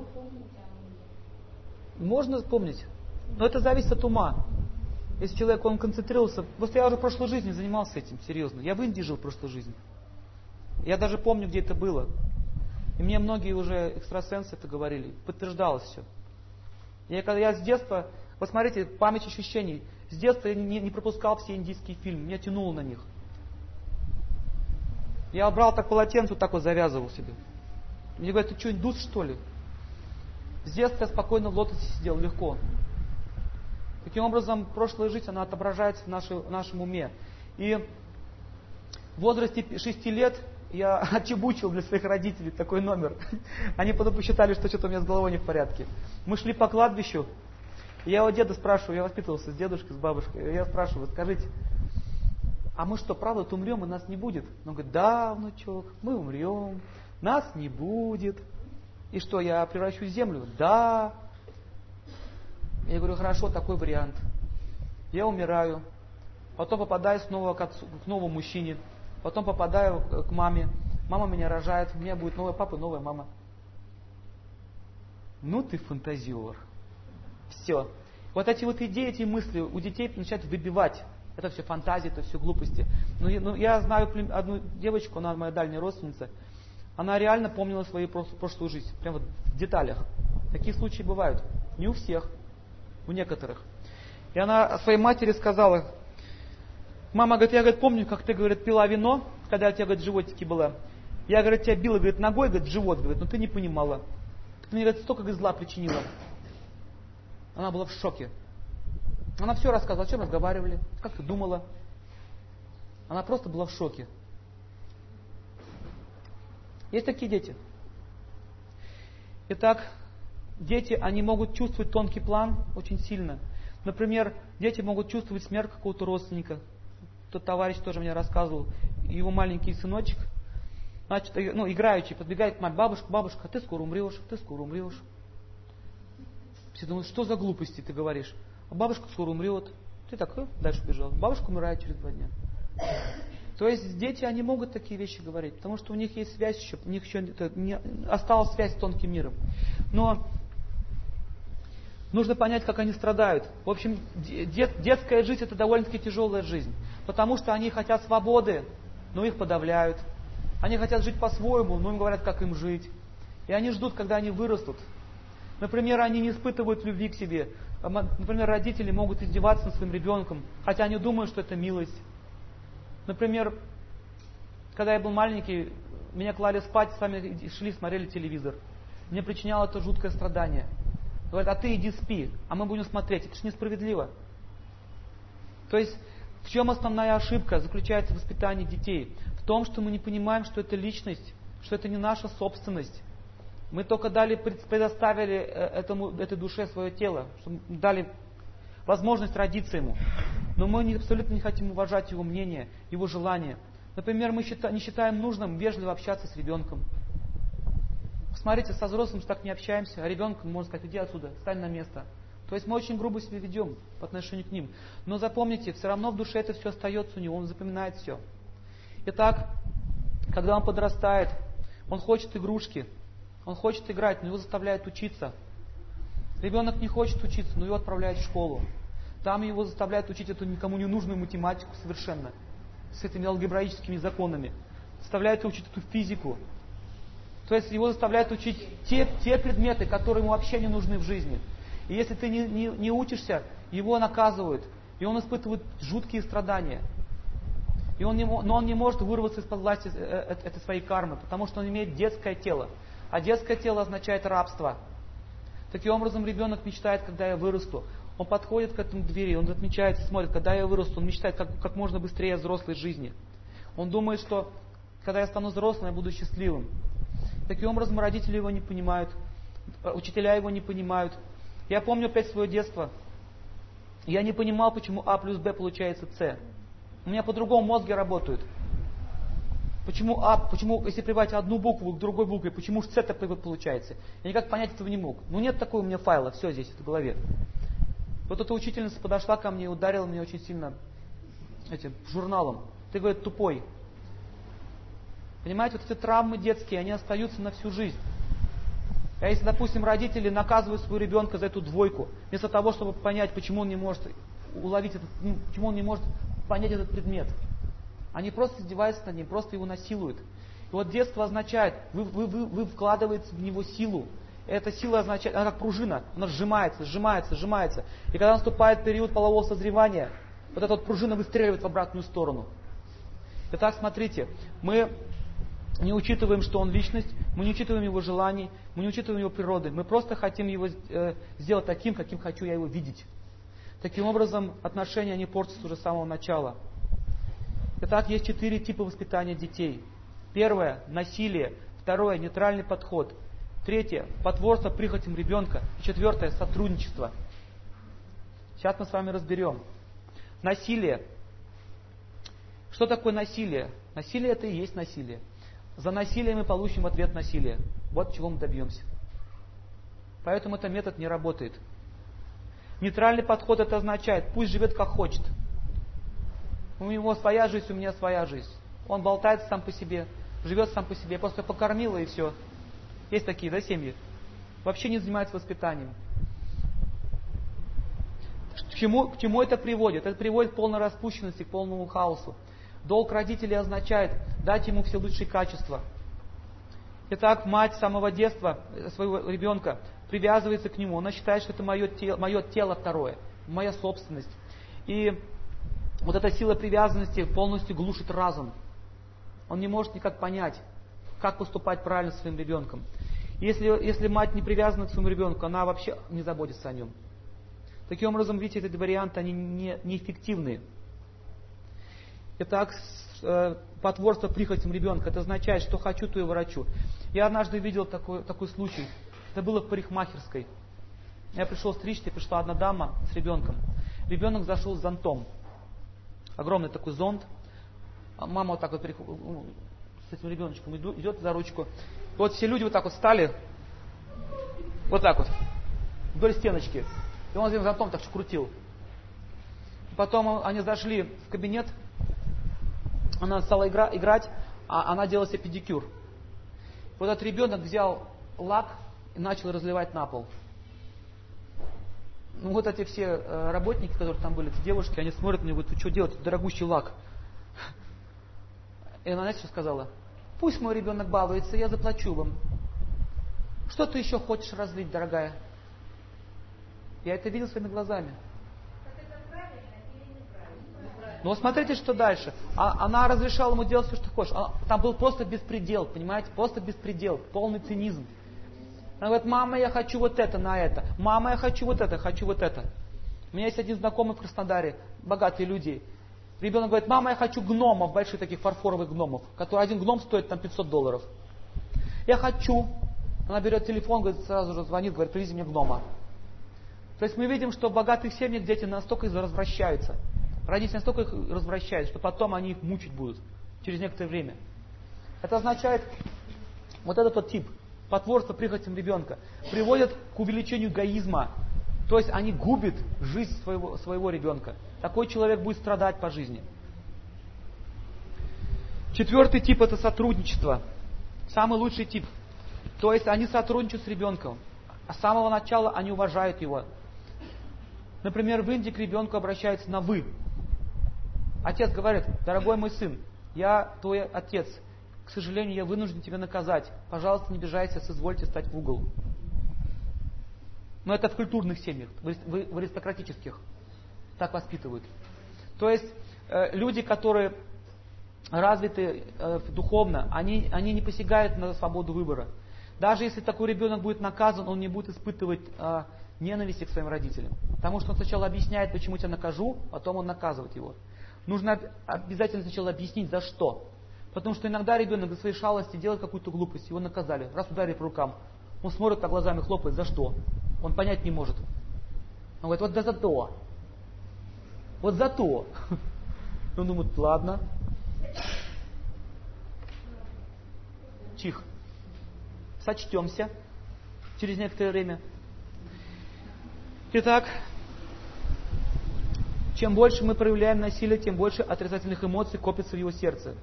Можно помнить, но это зависит от ума. Если человек, он концентрировался... Просто я уже в прошлой жизни занимался этим, серьезно. Я в Индии жил в прошлой жизни. Я даже помню, где это было. И мне многие уже экстрасенсы это говорили. Подтверждалось все. Я, когда я с детства... Вот смотрите, память ощущений. С детства я не, не пропускал все индийские фильмы. Меня тянуло на них. Я брал так полотенце, вот так вот завязывал себе. Мне говорят, ты что, индус, что ли? С детства я спокойно в лотосе сидел, легко. Таким образом, прошлая жизнь, она отображается в, нашей, в нашем уме. И в возрасте шести лет я отчебучил для своих родителей такой номер. Они потом посчитали, что что-то у меня с головой не в порядке. Мы шли по кладбищу. Я у деда спрашиваю, я воспитывался с дедушкой, с бабушкой. Я спрашиваю, скажите, а мы что, правда, умрем и нас не будет? Он говорит, да, внучок, мы умрем, нас не будет. И что, я превращу в землю? Да. Я говорю, хорошо, такой вариант. Я умираю, потом попадаю снова к, отцу, к новому мужчине, потом попадаю к маме, мама меня рожает, у меня будет новый папа, новая мама. Ну ты фантазер. Все. Вот эти вот идеи, эти мысли у детей начинают выбивать. Это все фантазии, это все глупости. Но я, но я знаю одну девочку, она моя дальняя родственница. Она реально помнила свою прошлую жизнь. Прямо вот в деталях. Такие случаи бывают. Не у всех, у некоторых. И она своей матери сказала, мама, говорит, я говорит, помню, как ты, говорит, пила вино, когда у тебя, говорит, в животике было. Я, говорит, тебя била, говорит, ногой, говорит, в живот, говорит, но ты не понимала. Ты мне, говорит, столько, говорит, зла причинила. Она была в шоке. Она все рассказывала, о чем разговаривали, как ты думала. Она просто была в шоке. Есть такие дети. Итак, дети, они могут чувствовать тонкий план очень сильно. Например, дети могут чувствовать смерть какого-то родственника. Тот товарищ тоже мне рассказывал. Его маленький сыночек, значит, ну, играющий, подбегает к маме, бабушка, бабушка, ты скоро умрешь, ты скоро умрешь. Все думают, что за глупости ты говоришь. А бабушка скоро умрет. Ты так э, дальше бежал. Бабушка умирает через два дня. То есть дети, они могут такие вещи говорить, потому что у них есть связь еще, у них еще не, осталась связь с тонким миром. Но нужно понять, как они страдают. В общем, дет, детская жизнь – это довольно-таки тяжелая жизнь, потому что они хотят свободы, но их подавляют. Они хотят жить по-своему, но им говорят, как им жить. И они ждут, когда они вырастут. Например, они не испытывают любви к себе. Например, родители могут издеваться над своим ребенком, хотя они думают, что это милость. Например, когда я был маленький, меня клали спать, сами шли, смотрели телевизор. Мне причиняло это жуткое страдание. Говорят, а ты иди спи, а мы будем смотреть. Это же несправедливо. То есть, в чем основная ошибка заключается в воспитании детей? В том, что мы не понимаем, что это личность, что это не наша собственность. Мы только дали, предоставили этому, этой душе свое тело, дали возможность родиться ему. Но мы абсолютно не хотим уважать его мнение, его желание. Например, мы не считаем нужным вежливо общаться с ребенком. Смотрите, со взрослым так не общаемся, а ребенку можно сказать, иди отсюда, встань на место. То есть мы очень грубо себя ведем по отношению к ним. Но запомните, все равно в душе это все остается у него, он запоминает все. Итак, когда он подрастает, он хочет игрушки, он хочет играть, но его заставляют учиться. Ребенок не хочет учиться, но его отправляют в школу. Там его заставляют учить эту никому не нужную математику совершенно, с этими алгебраическими законами. Заставляют учить эту физику. То есть его заставляют учить те, те предметы, которые ему вообще не нужны в жизни. И если ты не, не, не учишься, его наказывают. И он испытывает жуткие страдания. И он не, но он не может вырваться из-под власти этой своей кармы, потому что он имеет детское тело. А детское тело означает рабство. Таким образом, ребенок мечтает, когда я вырасту. Он подходит к этому двери, он отмечается, смотрит, когда я вырасту, он мечтает как, как можно быстрее взрослой жизни. Он думает, что когда я стану взрослым, я буду счастливым. Таким образом, родители его не понимают, учителя его не понимают. Я помню опять свое детство. Я не понимал, почему А плюс Б получается С. У меня по-другому мозги работают. Почему А, почему, если прибавить одну букву к другой букве, почему же С так получается? Я никак понять этого не мог. Ну нет такого у меня файла, все здесь, в голове. Вот эта учительница подошла ко мне и ударила меня очень сильно этим журналом. Ты, говорит, тупой. Понимаете, вот эти травмы детские, они остаются на всю жизнь. А если, допустим, родители наказывают своего ребенка за эту двойку, вместо того, чтобы понять, почему он не может уловить этот, почему он не может понять этот предмет. Они просто издеваются над ним, просто его насилуют. И вот детство означает, вы, вы, вы, вы вкладываете в него силу. Эта сила означает, она как пружина, она сжимается, сжимается, сжимается. И когда наступает период полового созревания, вот эта вот пружина выстреливает в обратную сторону. Итак, смотрите, мы не учитываем, что он личность, мы не учитываем его желаний, мы не учитываем его природы, мы просто хотим его э, сделать таким, каким хочу я его видеть. Таким образом, отношения не портятся уже с самого начала. Итак, есть четыре типа воспитания детей. Первое – насилие. Второе – нейтральный подход. Третье – потворство прихотям ребенка. Четвертое – сотрудничество. Сейчас мы с вами разберем. Насилие. Что такое насилие? Насилие – это и есть насилие. За насилие мы получим ответ насилия. Вот чего мы добьемся. Поэтому этот метод не работает. Нейтральный подход – это означает, пусть живет как хочет. У него своя жизнь, у меня своя жизнь. Он болтается сам по себе, живет сам по себе. Я просто покормила и все. Есть такие, да, семьи? Вообще не занимаются воспитанием. чему, к чему это приводит? Это приводит к полной распущенности, к полному хаосу. Долг родителей означает дать ему все лучшие качества. Итак, мать с самого детства своего ребенка привязывается к нему. Она считает, что это мое тело, мое тело второе, моя собственность. И вот эта сила привязанности полностью глушит разум. Он не может никак понять, как поступать правильно с своим ребенком. Если, если мать не привязана к своему ребенку, она вообще не заботится о нем. Таким образом, видите, эти варианты, они не, неэффективные. Итак, потворство прихотям ребенка, это означает, что хочу, то и ворочу. Я однажды видел такой, такой случай. Это было в парикмахерской. Я пришел стричься, пришла одна дама с ребенком. Ребенок зашел с зонтом. Огромный такой зонт. Мама вот так вот с этим ребеночком идет за ручку. Вот все люди вот так вот стали, вот так вот, вдоль стеночки. И он этим зонтом так что крутил. Потом они зашли в кабинет, она стала игра, играть, а она делала себе педикюр. Вот этот ребенок взял лак и начал разливать на пол. Ну вот эти все работники, которые там были, эти девушки, они смотрят на него, говорят, ты что делать, дорогущий лак. И она, знаете, что сказала? Пусть мой ребенок балуется, я заплачу вам. Что ты еще хочешь разлить, дорогая? Я это видел своими глазами. Но смотрите, что дальше. Она разрешала ему делать все, что хочешь. Там был просто беспредел, понимаете? Просто беспредел, полный цинизм. Она говорит, мама, я хочу вот это на это. Мама, я хочу вот это, хочу вот это. У меня есть один знакомый в Краснодаре, богатые люди. Ребенок говорит, мама, я хочу гномов, больших таких фарфоровых гномов, которые один гном стоит там пятьсот долларов. Я хочу. Она берет телефон, говорит, сразу же звонит, говорит, привези мне гнома. То есть мы видим, что в богатых семьях дети настолько развращаются. Родители настолько их развращают, что потом они их мучить будут через некоторое время. Это означает, вот этот вот тип, потворство прихотям ребенка, приводит к увеличению эгоизма. То есть они губят жизнь своего, своего ребенка. Такой человек будет страдать по жизни. Четвертый тип – это сотрудничество. Самый лучший тип. То есть они сотрудничают с ребенком. С самого начала они уважают его. Например, в Индии к ребенку обращаются на «вы». Отец говорит, дорогой мой сын, я твой отец. К сожалению, я вынужден тебя наказать. Пожалуйста, не обижайся, соизвольте встать в угол. Но это в культурных семьях, в аристократических. Так воспитывают. То есть э, люди, которые развиты э, духовно, они, они не посягают на свободу выбора. Даже если такой ребенок будет наказан, он не будет испытывать э, ненависти к своим родителям. Потому что он сначала объясняет, почему тебя накажу, потом он наказывает его. Нужно обязательно сначала объяснить, за что. Потому что иногда ребенок за своей шалости делает какую-то глупость, его наказали. Раз ударили по рукам, он смотрит, так глазами хлопает, за что? Он понять не может. Он говорит, вот да за то. Вот за то. Он думает, ладно. Чих. Сочтемся через некоторое время. Итак, чем больше мы проявляем насилие, тем больше отрицательных эмоций копится в его сердце.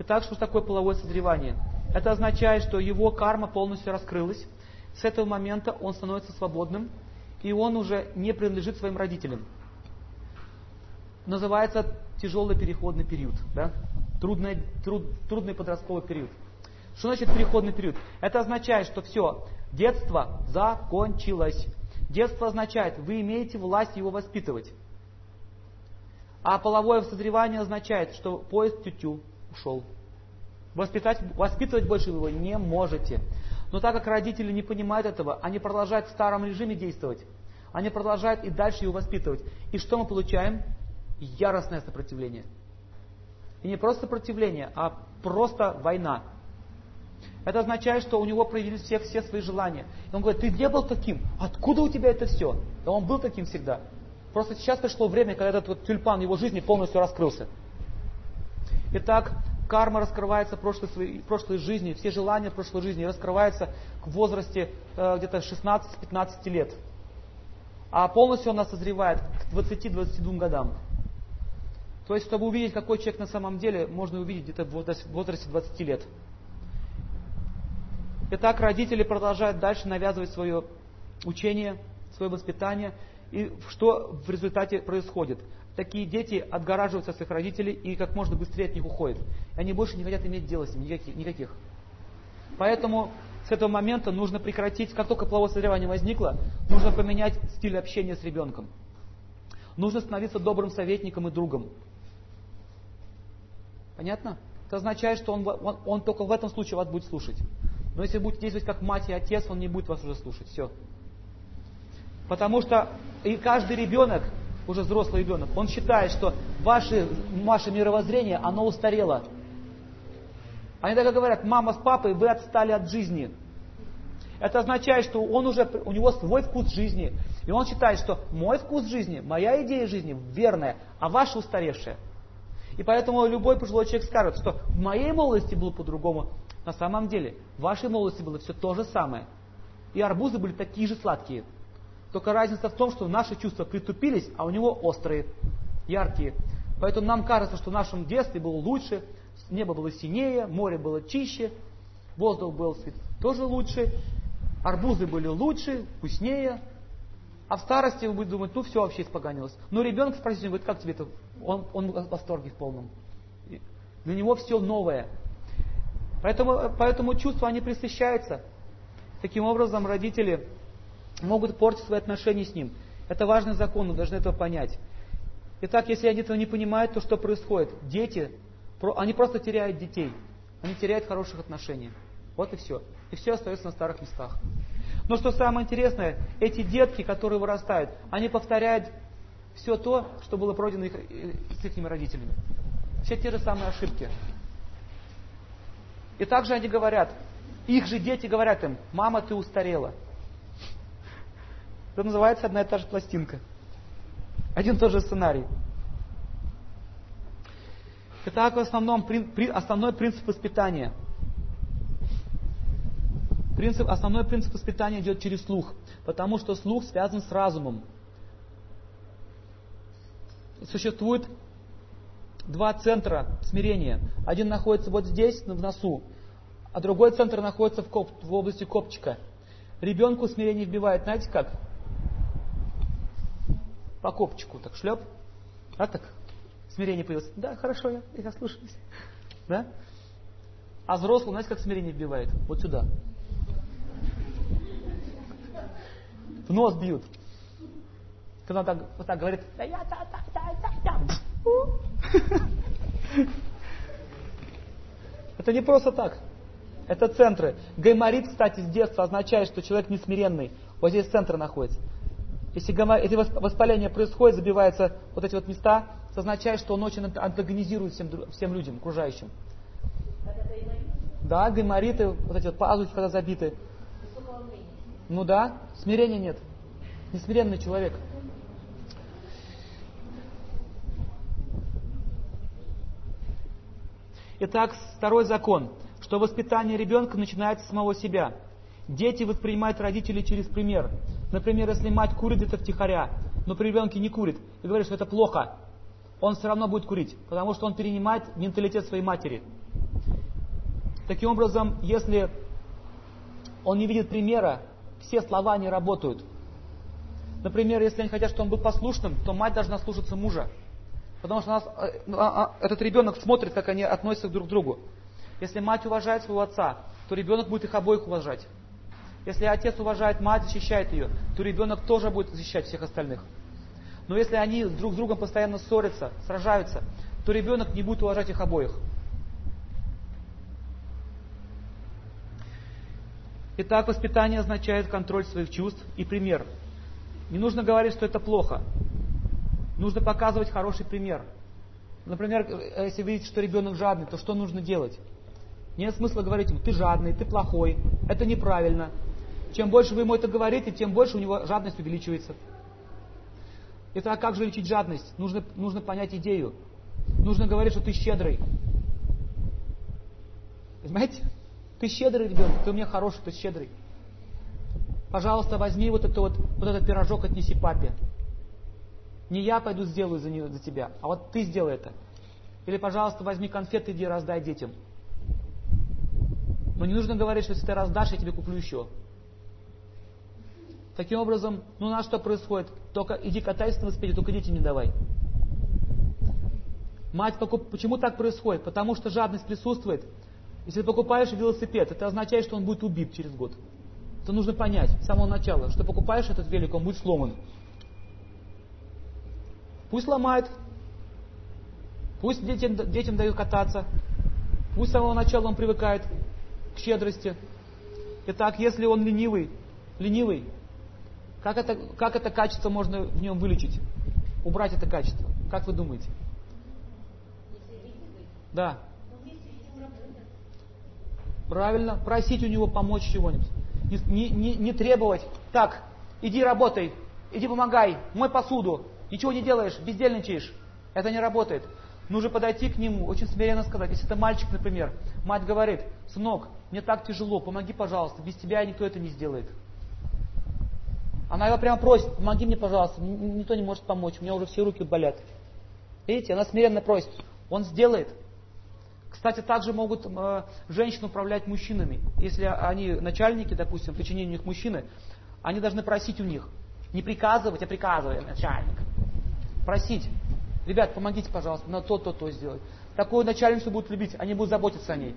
Итак, что такое половое созревание? Это означает, что его карма полностью раскрылась. С этого момента он становится свободным, и он уже не принадлежит своим родителям. Называется тяжелый переходный период, да? трудный, труд, трудный подростковый период. Что значит переходный период? Это означает, что все, детство закончилось. Детство означает, вы имеете власть его воспитывать. А половое созревание означает, что поезд тю-тю ушел. Воспитать, воспитывать больше его не можете. Но так как родители не понимают этого, они продолжают в старом режиме действовать. Они продолжают и дальше его воспитывать. И что мы получаем? Яростное сопротивление. И не просто сопротивление, а просто война. Это означает, что у него проявились все, все свои желания. И он говорит, ты не был таким, откуда у тебя это все? Да он был таким всегда. Просто сейчас пришло время, когда этот вот тюльпан его жизни полностью раскрылся. Итак, карма раскрывается в прошлой, своей, в прошлой жизни, все желания в прошлой жизни раскрываются в возрасте э, где-то шестнадцати-пятнадцати лет. А полностью она созревает к двадцати-двадцати двум годам. То есть, чтобы увидеть, какой человек на самом деле, можно увидеть где-то в возрасте двадцати лет. Итак, родители продолжают дальше навязывать свое учение, свое воспитание, И что в результате происходит? Такие дети отгораживаются от своих родителей и как можно быстрее от них уходят. Они больше не хотят иметь дела с ними, никаких. никаких. Поэтому с этого момента нужно прекратить, как только половое созревание возникло, нужно поменять стиль общения с ребенком. Нужно становиться добрым советником и другом. Понятно? Это означает, что он, он, он только в этом случае вас будет слушать. Но если будете действовать как мать и отец, он не будет вас уже слушать. Все. Потому что и каждый ребенок, уже взрослый ребенок, он считает, что ваше, ваше мировоззрение, оно устарело. Они так говорят: мама с папой, вы отстали от жизни. Это означает, что он уже, у него свой вкус жизни. И он считает, что мой вкус жизни, моя идея жизни верная, а ваша устаревшая. И поэтому любой пожилой человек скажет, что в моей молодости было по-другому. На самом деле, в вашей молодости было все то же самое. И арбузы были такие же сладкие. Только разница в том, что наши чувства притупились, а у него острые, яркие. Поэтому нам кажется, что в нашем детстве было лучше, небо было синее, море было чище, воздух был тоже лучше, арбузы были лучше, вкуснее. А в старости вы будете думать: ну все вообще испоганилось. Но ребенок спросит, говорит: как тебе это? Он, он в восторге в полном. Для него все новое. Поэтому, поэтому чувства, они пресыщаются. Таким образом, родители могут портить свои отношения с ним. Это важный закон, вы должны этого понять. Итак, если они этого не понимают, то что происходит? Дети, они просто теряют детей. Они теряют хороших отношений. Вот и все. И все остается на старых местах. Но что самое интересное, эти детки, которые вырастают, они повторяют все то, что было пройдено их, с их родителями. Все те же самые ошибки. И также они говорят, их же дети говорят им: мама, ты устарела. Это называется одна и та же пластинка. Один и тот же сценарий. Итак, в основном, основной принцип воспитания. Принцип, основной принцип воспитания идет через слух, потому что слух связан с разумом. Существует два центра смирения. Один находится вот здесь, в носу, а другой центр находится в, коп, в области копчика. Ребенку смирение вбивает, знаете как? По копчику, так шлеп. А так? Смирение появилось. Да, хорошо, я, я слушаюсь. Да? А взрослый, знаете, как смирение вбивает? Вот сюда. В нос бьют. Когда он так, вот так говорит: да я, да, да, да, да, да. Это не просто так. Это центры. Гайморит, кстати, с детства означает, что человек несмиренный. Вот здесь центры находятся. Если, гаймор... Если воспаление происходит, забиваются вот эти вот места, это означает, что он очень антагонизирует всем, всем людям, окружающим. Да, гаймориты, вот эти вот пазухи, когда забиты. Ну да, смирения нет. Несмиренный человек. Итак, второй закон, что воспитание ребенка начинается с самого себя. Дети воспринимают родителей через пример. Например, если мать курит где-то втихаря, но при ребенке не курит, и говорит, что это плохо, он все равно будет курить, потому что он перенимает менталитет своей матери. Таким образом, если он не видит примера, все слова не работают. Например, если они хотят, чтобы он был послушным, то мать должна слушаться мужа. Потому что нас, а, а, этот ребенок смотрит, как они относятся друг к другу. Если мать уважает своего отца, то ребенок будет их обоих уважать. Если отец уважает мать, защищает ее, то ребенок тоже будет защищать всех остальных. Но если они друг с другом постоянно ссорятся, сражаются, то ребенок не будет уважать их обоих. Итак, воспитание означает контроль своих чувств и пример. Не нужно говорить, что это плохо. Нужно показывать хороший пример. Например, если видите, что ребенок жадный, то что нужно делать? Нет смысла говорить ему: ты жадный, ты плохой, это неправильно. Чем больше вы ему это говорите, тем больше у него жадность увеличивается. Итак, как же лечить жадность? Нужно, нужно понять идею. Нужно говорить, что ты щедрый. Понимаете? Ты щедрый ребенок, ты у меня хороший, ты щедрый. Пожалуйста, возьми вот, это вот, вот этот пирожок, отнеси папе. Не я пойду сделаю за, нее, за тебя, а вот ты сделай это. Или, пожалуйста, возьми конфеты, иди раздай детям. Но не нужно говорить, что если ты раздашь, я тебе куплю еще. Таким образом, ну у нас что происходит? Только иди катайся на велосипеде, только дети не давай. Мать покуп... Почему так происходит? Потому что жадность присутствует. Если ты покупаешь велосипед, это означает, что он будет убит через год. Это нужно понять с самого начала, что покупаешь этот велик, он будет сломан. Пусть ломает, пусть детям, детям дают кататься, пусть с самого начала он привыкает к щедрости. Итак, если он ленивый, ленивый, как это, как это качество можно в нем вылечить? Убрать это качество. Как вы думаете? Да. Правильно. Просить у него помочь чего-нибудь. Не, не, не требовать. Так, иди работай, иди помогай, мой посуду. Ничего не делаешь, бездельничаешь. Это не работает. Нужно подойти к нему, очень смиренно сказать. Если это мальчик, например, мать говорит: сынок, мне так тяжело, помоги, пожалуйста, без тебя никто это не сделает. Она его прямо просит: помоги мне, пожалуйста, никто не может помочь, у меня уже все руки болят. Видите, она смиренно просит, он сделает. Кстати, также могут э, женщины управлять мужчинами. Если они начальники, допустим, подчинение у них мужчины, они должны просить у них. Не приказывать, а приказывать начальник. Просить. Ребят, помогите, пожалуйста, на то, то, то сделать. Такую начальницу будут любить, они будут заботиться о ней.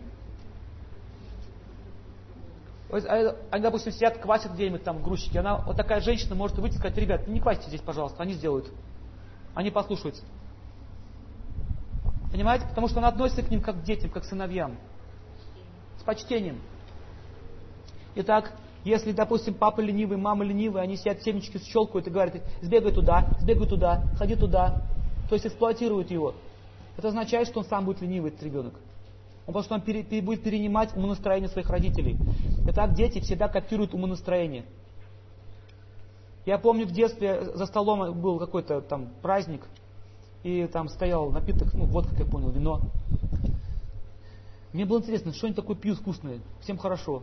Они, допустим, сидят, квасят где-нибудь там в грузчике. Она, вот такая женщина может выйти и сказать: ребят, не квасьте здесь, пожалуйста, они сделают. Они послушаются. Понимаете? Потому что она относится к ним как к детям, как к сыновьям. С почтением. Итак, если, допустим, папа ленивый, мама ленивая, они сидят, семечки щелкают и говорят: сбегай туда, сбегай туда, ходи туда. То есть эксплуатируют его. Это означает, что он сам будет ленивый, этот ребенок. Он потому что он пере, пере, будет перенимать умонастроение своих родителей. Итак, дети всегда копируют умонастроение. Я помню, в детстве за столом был какой-то там праздник, и там стоял напиток, ну вот, как я понял, вино. Мне было интересно, что они такое пьют вкусное, всем хорошо.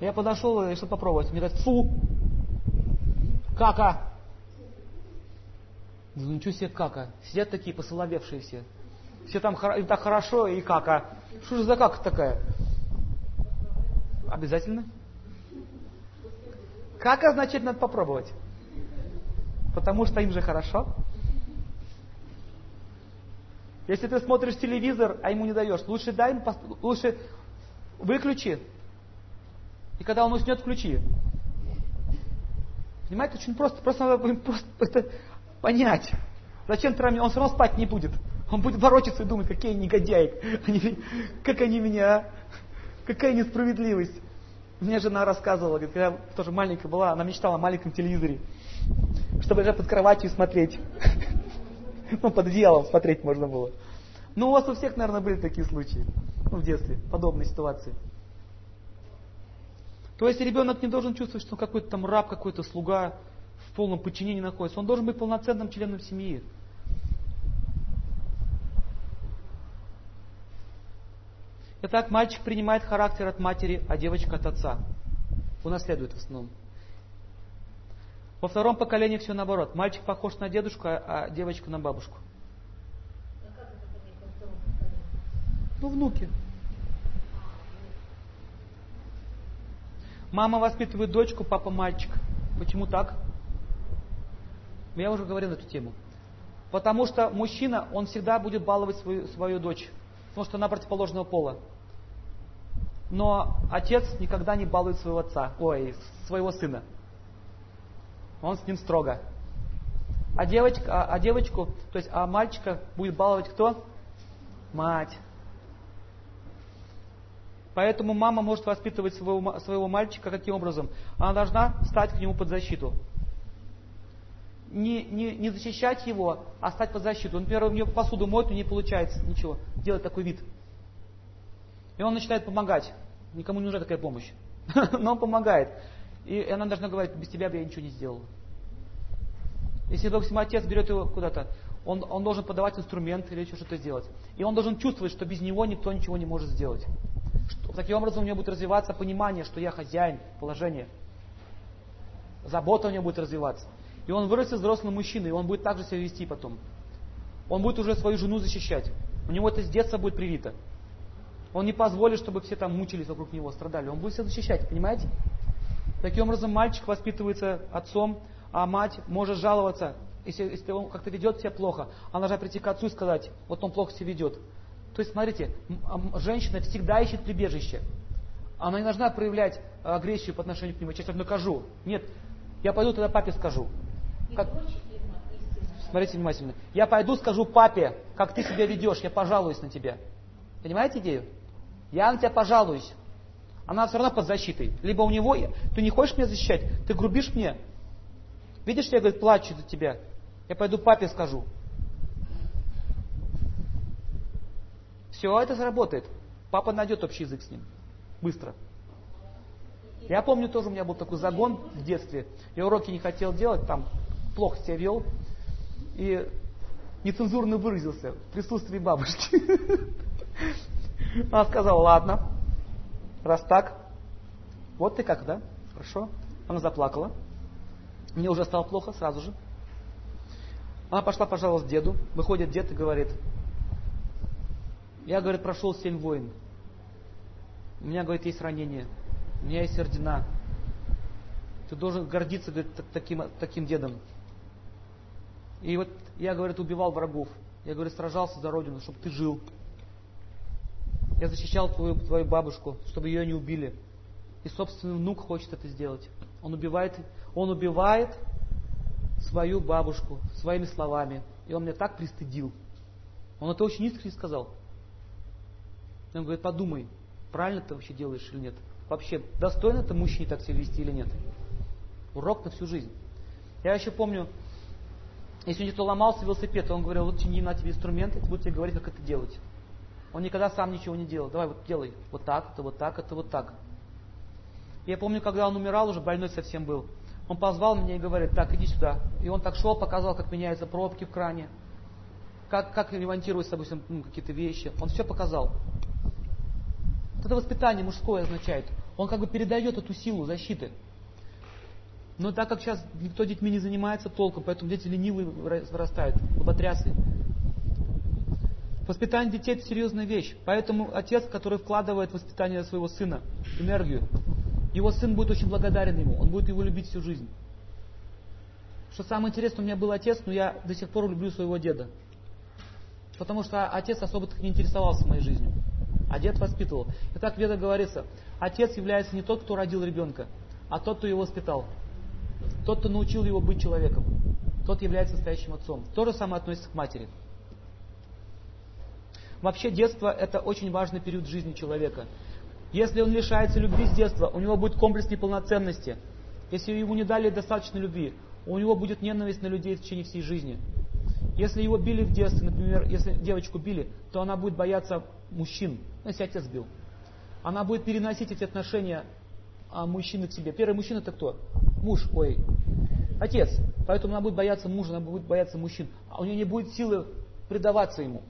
Я подошел и решил попробовать. Мне говорят: фу, кака. Ну ничего себе кака. Сидят такие посоловевшие все. Все там им так хорошо и кака. Что же за кака такая? Обязательно. Кака значит надо попробовать. Потому что им же хорошо. Если ты смотришь телевизор, а ему не даешь, лучше дай ему, лучше выключи. И когда он уснет, включи. Понимаете, очень просто. Просто надо просто это понять. Зачем травмировать? Он все равно спать не будет. Он будет ворочаться и думать: какие негодяи. Они, как они меня, а? Какая несправедливость. Мне жена рассказывала, говорит, когда я тоже маленькая была, она мечтала о маленьком телевизоре, чтобы лежать под кроватью и смотреть. Ну, под одеялом смотреть можно было. Ну, у вас у всех, наверное, были такие случаи. Ну, в детстве, подобные ситуации. То есть ребенок не должен чувствовать, что он какой-то там раб, какой-то слуга, в полном подчинении находится. Он должен быть полноценным членом семьи. Итак, мальчик принимает характер от матери, а девочка от отца. Унаследует в основном. Во втором поколении все наоборот. Мальчик похож на дедушку, а девочка на бабушку. А как это во втором поколении? Ну, внуки. Мама воспитывает дочку, папа мальчика. Почему так? Я уже говорил на эту тему. Потому что мужчина, он всегда будет баловать свою, свою дочь. Потому что она противоположного пола. Но отец никогда не балует своего отца, ой, своего сына. Он с ним строго. А, девочка, а, а девочку, то есть а мальчика будет баловать кто? Мать. Поэтому мама может воспитывать своего, своего мальчика каким образом? Она должна стать к нему под защиту. Не, не, не защищать его, а стать под защиту. Например, у нее посуду моет, у нее не получается ничего. Делать такой вид. И он начинает помогать. Никому не нужна такая помощь. Но он помогает. И она должна говорить: без тебя бы я ничего не сделала. Если, допустим, отец берет его куда-то, он, он должен подавать инструмент или еще что-то сделать. И он должен чувствовать, что без него никто ничего не может сделать. Что, таким образом, у него будет развиваться понимание, что я хозяин, положение. Забота у него будет развиваться. И он вырастет взрослым мужчиной, и он будет так же себя вести потом. Он будет уже свою жену защищать. У него это с детства будет привито. Он не позволит, чтобы все там мучились вокруг него, страдали. Он будет себя защищать, понимаете? Таким образом, мальчик воспитывается отцом, а мать может жаловаться, если, если он как-то ведет себя плохо. Она же прийти к отцу и сказать, вот он плохо себя ведет. То есть, смотрите, женщина всегда ищет прибежище. Она не должна проявлять агрессию по отношению к нему. Я сейчас накажу. Нет, я пойду тогда папе скажу. Как... Смотрите внимательно. Я пойду скажу папе, как ты себя ведешь, я пожалуюсь на тебя. Понимаете идею? Я на тебя пожалуюсь. Она все равно под защитой. Либо у него, ты не хочешь меня защищать, ты грубишь мне. Видишь, я, говорит, плачу за тебя. Я пойду папе скажу. Все, это заработает. Папа найдет общий язык с ним. Быстро. Я помню, тоже у меня был такой загон в детстве. Я уроки не хотел делать, там плохо себя вел. И нецензурно выразился в присутствии бабушки. Она сказала, ладно, раз так, вот ты как, да? Хорошо. Она заплакала. Мне уже стало плохо сразу же. Она пошла, пожалуйста, деду. Выходит дед и говорит, я, говорит, прошел семь войн. У меня, говорит, есть ранение. У меня есть ордена. Ты должен гордиться, говорит, таким, таким дедом. И вот я, говорит, убивал врагов. Я, говорит, сражался за родину, чтобы ты жил. Я защищал твою, твою бабушку, чтобы ее не убили. И собственный внук хочет это сделать. Он убивает, он убивает свою бабушку своими словами. И он меня так пристыдил. Он это очень искренне сказал. Он говорит, подумай, правильно ты вообще делаешь или нет? Вообще, достойно ты мужчине так себя вести или нет? Урок на всю жизнь. Я еще помню, если у него ломался велосипед, он говорил, вот тяни на тебе инструмент, и буду тебе говорить, как это делать. Он никогда сам ничего не делал. Давай вот делай вот так, это вот так, это вот так. Я помню, когда он умирал, уже больной совсем был, он позвал меня и говорит, так, иди сюда. И он так шел, показал, как меняются пробки в кране, как, как ремонтируются, допустим, ну, какие-то вещи. Он все показал. Это воспитание мужское означает. Он как бы передает эту силу защиты. Но так как сейчас никто детьми не занимается толком, поэтому дети ленивые вырастают, лоботрясы. Воспитание детей – это серьезная вещь. Поэтому отец, который вкладывает в воспитание своего сына энергию, его сын будет очень благодарен ему, он будет его любить всю жизнь. Что самое интересное, у меня был отец, но я до сих пор люблю своего деда. Потому что отец особо так не интересовался моей жизнью, а дед воспитывал. И так в Ведах говорится, отец является не тот, кто родил ребенка, а тот, кто его воспитал. Тот, кто научил его быть человеком, тот является настоящим отцом. То же самое относится к матери. Вообще детство – это очень важный период жизни человека. Если он лишается любви с детства, у него будет комплекс неполноценности. Если ему не дали достаточно любви, у него будет ненависть на людей в течение всей жизни. Если его били в детстве, например, если девочку били, то она будет бояться мужчин, если отец бил. Она будет переносить эти отношения мужчины к себе. Первый мужчина – это кто? Муж, ой, отец. Поэтому она будет бояться мужа, она будет бояться мужчин. А у нее не будет силы предаваться ему.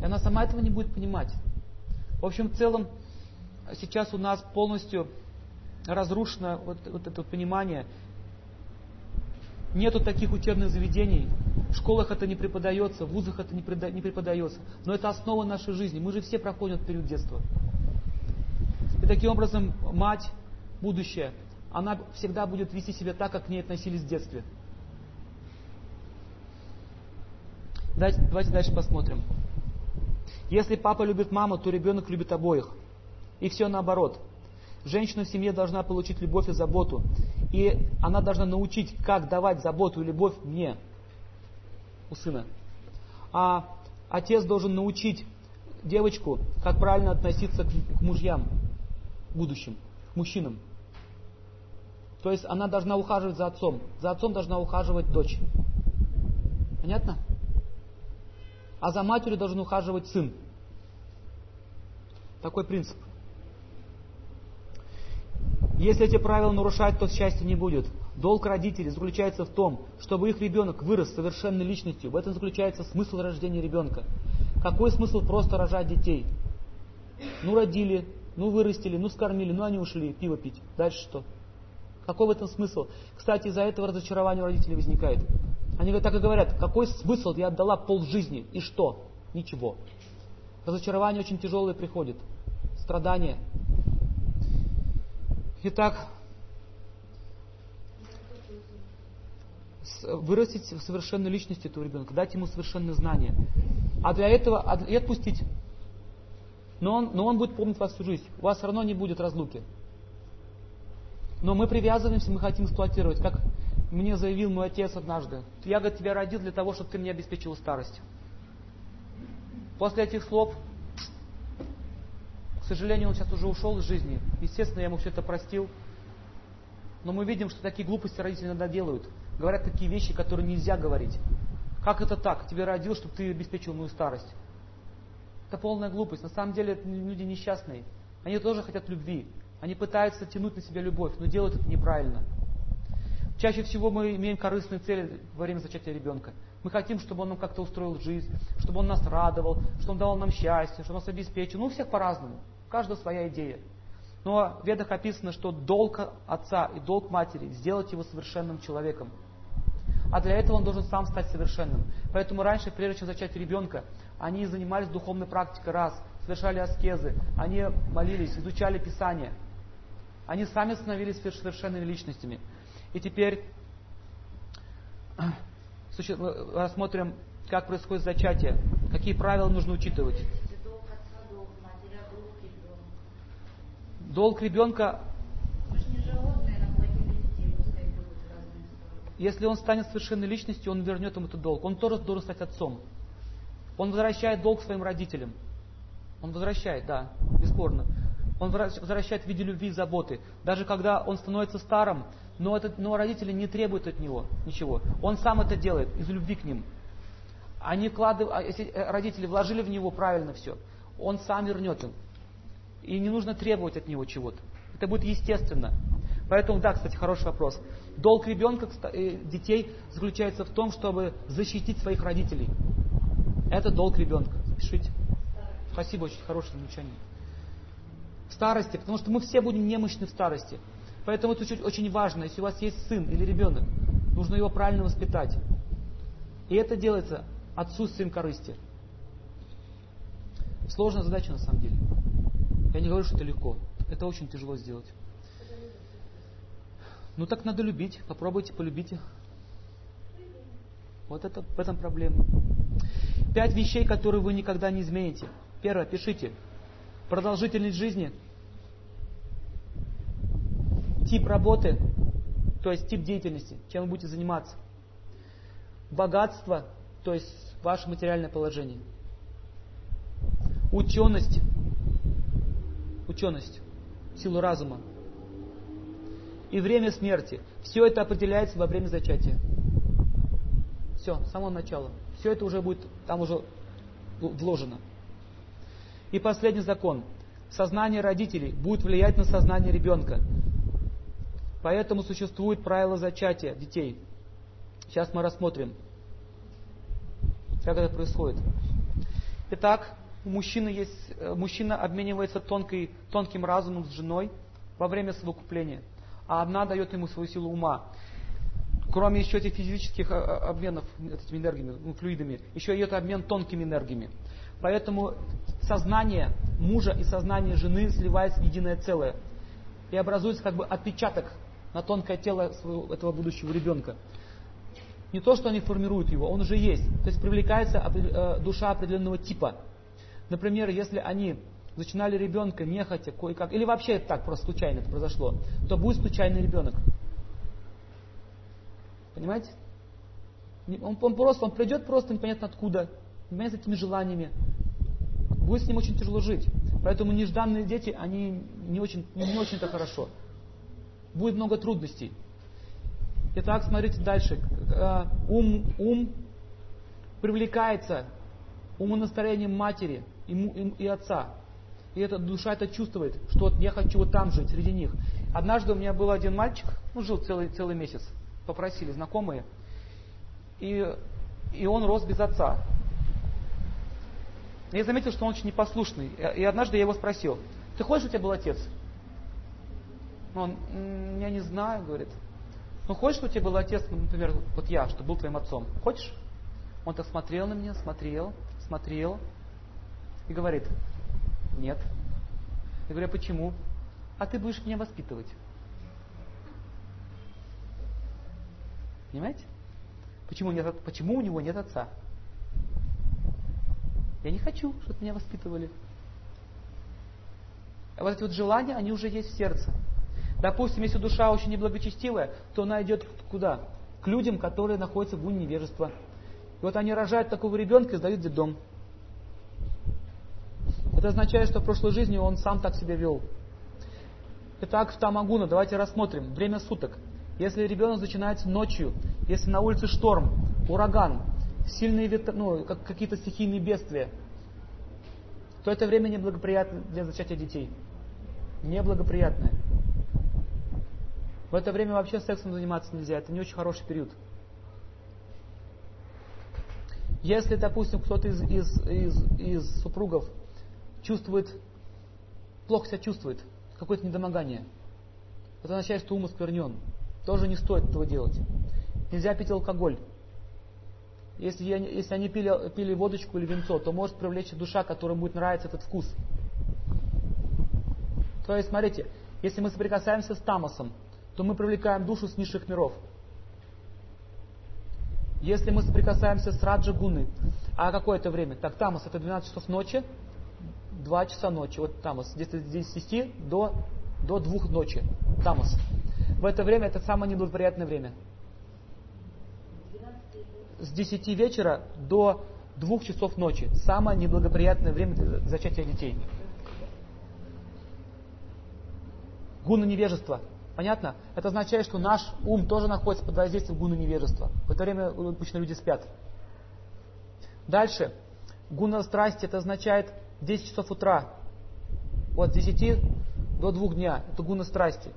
И она сама этого не будет понимать. В общем, в целом, сейчас у нас полностью разрушено вот, вот это понимание. Нету таких учебных заведений. В школах это не преподается, в вузах это не преподается. Но это основа нашей жизни. Мы же все проходим этот период детства. И таким образом, мать, будущее, она всегда будет вести себя так, как к ней относились в детстве. Давайте, давайте дальше посмотрим. Если папа любит маму, то ребенок любит обоих. И все наоборот. Женщина в семье должна получить любовь и заботу. И она должна научить, как давать заботу и любовь мне, у сына. А отец должен научить девочку, как правильно относиться к мужьям, будущим, к мужчинам. То есть она должна ухаживать за отцом. За отцом должна ухаживать дочь. Понятно? А за матерью должен ухаживать сын. Такой принцип. Если эти правила нарушать, то счастья не будет. Долг родителей заключается в том, чтобы их ребенок вырос совершенной личностью. В этом заключается смысл рождения ребенка. Какой смысл просто рожать детей? Ну родили, ну вырастили, ну скормили, ну они ушли пиво пить. Дальше что? Какой в этом смысл? Кстати, из-за этого разочарование у родителей возникает. Они так и говорят, какой смысл я отдала полжизни и что? Ничего. Разочарование очень тяжелое приходит. Страдания. Итак, вырастить в совершенную личность этого ребенка, дать ему совершенные знания. А для этого и отпустить. Но он, но он будет помнить вас всю жизнь. У вас все равно не будет разлуки. Но мы привязываемся, мы хотим эксплуатировать. Как мне заявил мой отец однажды: я, говорит, тебя родил для того, чтобы ты мне обеспечила старость. После этих слов, к сожалению, он сейчас уже ушел из жизни. Естественно, я ему все это простил. Но мы видим, что такие глупости родители иногда делают. Говорят такие вещи, которые нельзя говорить. Как это так? Тебя родил, чтобы ты обеспечил мою старость. Это полная глупость. На самом деле это люди несчастные. Они тоже хотят любви. Они пытаются тянуть на себя любовь, но делают это неправильно. Чаще всего мы имеем корыстные цели во время зачатия ребенка. Мы хотим, чтобы он нам как-то устроил жизнь, чтобы он нас радовал, чтобы он давал нам счастье, чтобы он нас обеспечил. Ну, у всех по-разному. У каждого своя идея. Но в Ведах описано, что долг отца и долг матери — сделать его совершенным человеком. А для этого он должен сам стать совершенным. Поэтому раньше, прежде чем зачать ребенка, они занимались духовной практикой раз, совершали аскезы, они молились, изучали Писание. Они сами становились совершенными личностями. И теперь рассмотрим, как происходит зачатие, какие правила нужно учитывать. Долг ребенка, если он станет совершенной личностью, он вернет им этот долг. Он тоже должен стать отцом. Он возвращает долг своим родителям. Он возвращает, да, бесспорно. Он возвращает в виде любви и заботы. Даже когда он становится старым, но, этот, но родители не требуют от него ничего. Он сам это делает из любви к ним. Они вкладывают, если родители вложили в него правильно все, он сам вернет им. И не нужно требовать от него чего-то. Это будет естественно. Поэтому, да, кстати, хороший вопрос. Долг ребенка, детей, заключается в том, чтобы защитить своих родителей. Это долг ребенка. Запишите. Спасибо, очень хорошее замечание. В старости, потому что мы все будем немощны в старости. Поэтому это очень, очень важно. Если у вас есть сын или ребенок, нужно его правильно воспитать. И это делается отсутствием корысти. Сложная задача на самом деле. Я не говорю, что это легко. Это очень тяжело сделать. Ну так надо любить. Попробуйте, полюбите. Вот это, в этом проблема. Пять вещей, которые вы никогда не измените. Первое, пишите. Продолжительность жизни, тип работы, то есть тип деятельности, чем вы будете заниматься, богатство, то есть ваше материальное положение, ученость, ученость, силу разума и время смерти. Все это определяется во время зачатия. Все, с самого начала. Все это уже будет, там уже вложено. И последний закон. Сознание родителей будет влиять на сознание ребенка. Поэтому существует правило зачатия детей. Сейчас мы рассмотрим, как это происходит. Итак, у мужчины есть, мужчина обменивается тонкой, тонким разумом с женой во время совокупления, а одна дает ему свою силу ума. Кроме еще этих физических обменов этими энергиями, флюидами, еще идет обмен тонкими энергиями. Поэтому сознание мужа и сознание жены сливается в единое целое. И образуется как бы отпечаток на тонкое тело своего, этого будущего ребенка. Не то, что они формируют его, он уже есть. То есть привлекается душа определенного типа. Например, если они начинали ребенка нехотя, кое-как, или вообще это так, просто случайно это произошло, то будет случайный ребенок. Понимаете? Он, он просто, он придет просто непонятно откуда. Непонятно с этими желаниями. Будет с ним очень тяжело жить. Поэтому нежданные дети, они не очень, не очень-то хорошо. Будет много трудностей. Итак, смотрите дальше. Ум, ум привлекается умонастроением матери и, и, и отца. И эта душа это чувствует, что вот я хочу вот там жить, среди них. Однажды у меня был один мальчик, он жил целый, целый месяц. Попросили знакомые. И, и он рос без отца. Я заметил, что он очень непослушный. И однажды я его спросил: ты хочешь, чтобы у тебя был отец? Он: я не знаю, говорит. Ну хочешь, чтобы у тебя был отец, например, вот я, чтобы был твоим отцом? Хочешь? Он так смотрел на меня, смотрел, смотрел. И говорит: нет. Я говорю: а почему? а ты будешь меня воспитывать. Понимаете? Почему, нет, почему у него нет отца? Я не хочу, чтобы меня воспитывали. А вот эти вот желания, они уже есть в сердце. Допустим, если душа очень неблагочестивая, то она идет куда? К людям, которые находятся в гуне невежества. И вот они рожают такого ребенка и сдают в детдом. Это означает, что в прошлой жизни он сам так себя вел. Это акт тамагуна. Давайте рассмотрим. Время суток. Если ребенок начинается ночью, если на улице шторм, ураган, сильные ветра, ну, как, какие-то стихийные бедствия, то это время неблагоприятное для зачатия детей. Неблагоприятное. В это время вообще сексом заниматься нельзя. Это не очень хороший период. Если, допустим, кто-то из, из, из, из супругов чувствует, плохо себя чувствует, какое-то недомогание, это означает, что ум осквернен. Тоже не стоит этого делать. Нельзя пить алкоголь. Если, я, если они пили, пили водочку или винцо, то может привлечь душа, которой будет нравиться этот вкус. То есть, смотрите, если мы соприкасаемся с тамосом, то мы привлекаем душу с низших миров. Если мы соприкасаемся с раджа-гуной, а какое это время? Так, тамос это двенадцать часов ночи, два часа ночи. Вот тамос, где-то с десяти до, до двух ночи. Тамос. В это время это самое неблагоприятное время. С десяти вечера до двух часов ночи. Самое неблагоприятное время для зачатия детей. Гуна невежества. Понятно? Это означает, что наш ум тоже находится под воздействием гуна невежества. В это время обычно люди спят. Дальше. Гуна страсти, это означает десять часов утра. От десяти до двух дня. Это гуна страсти.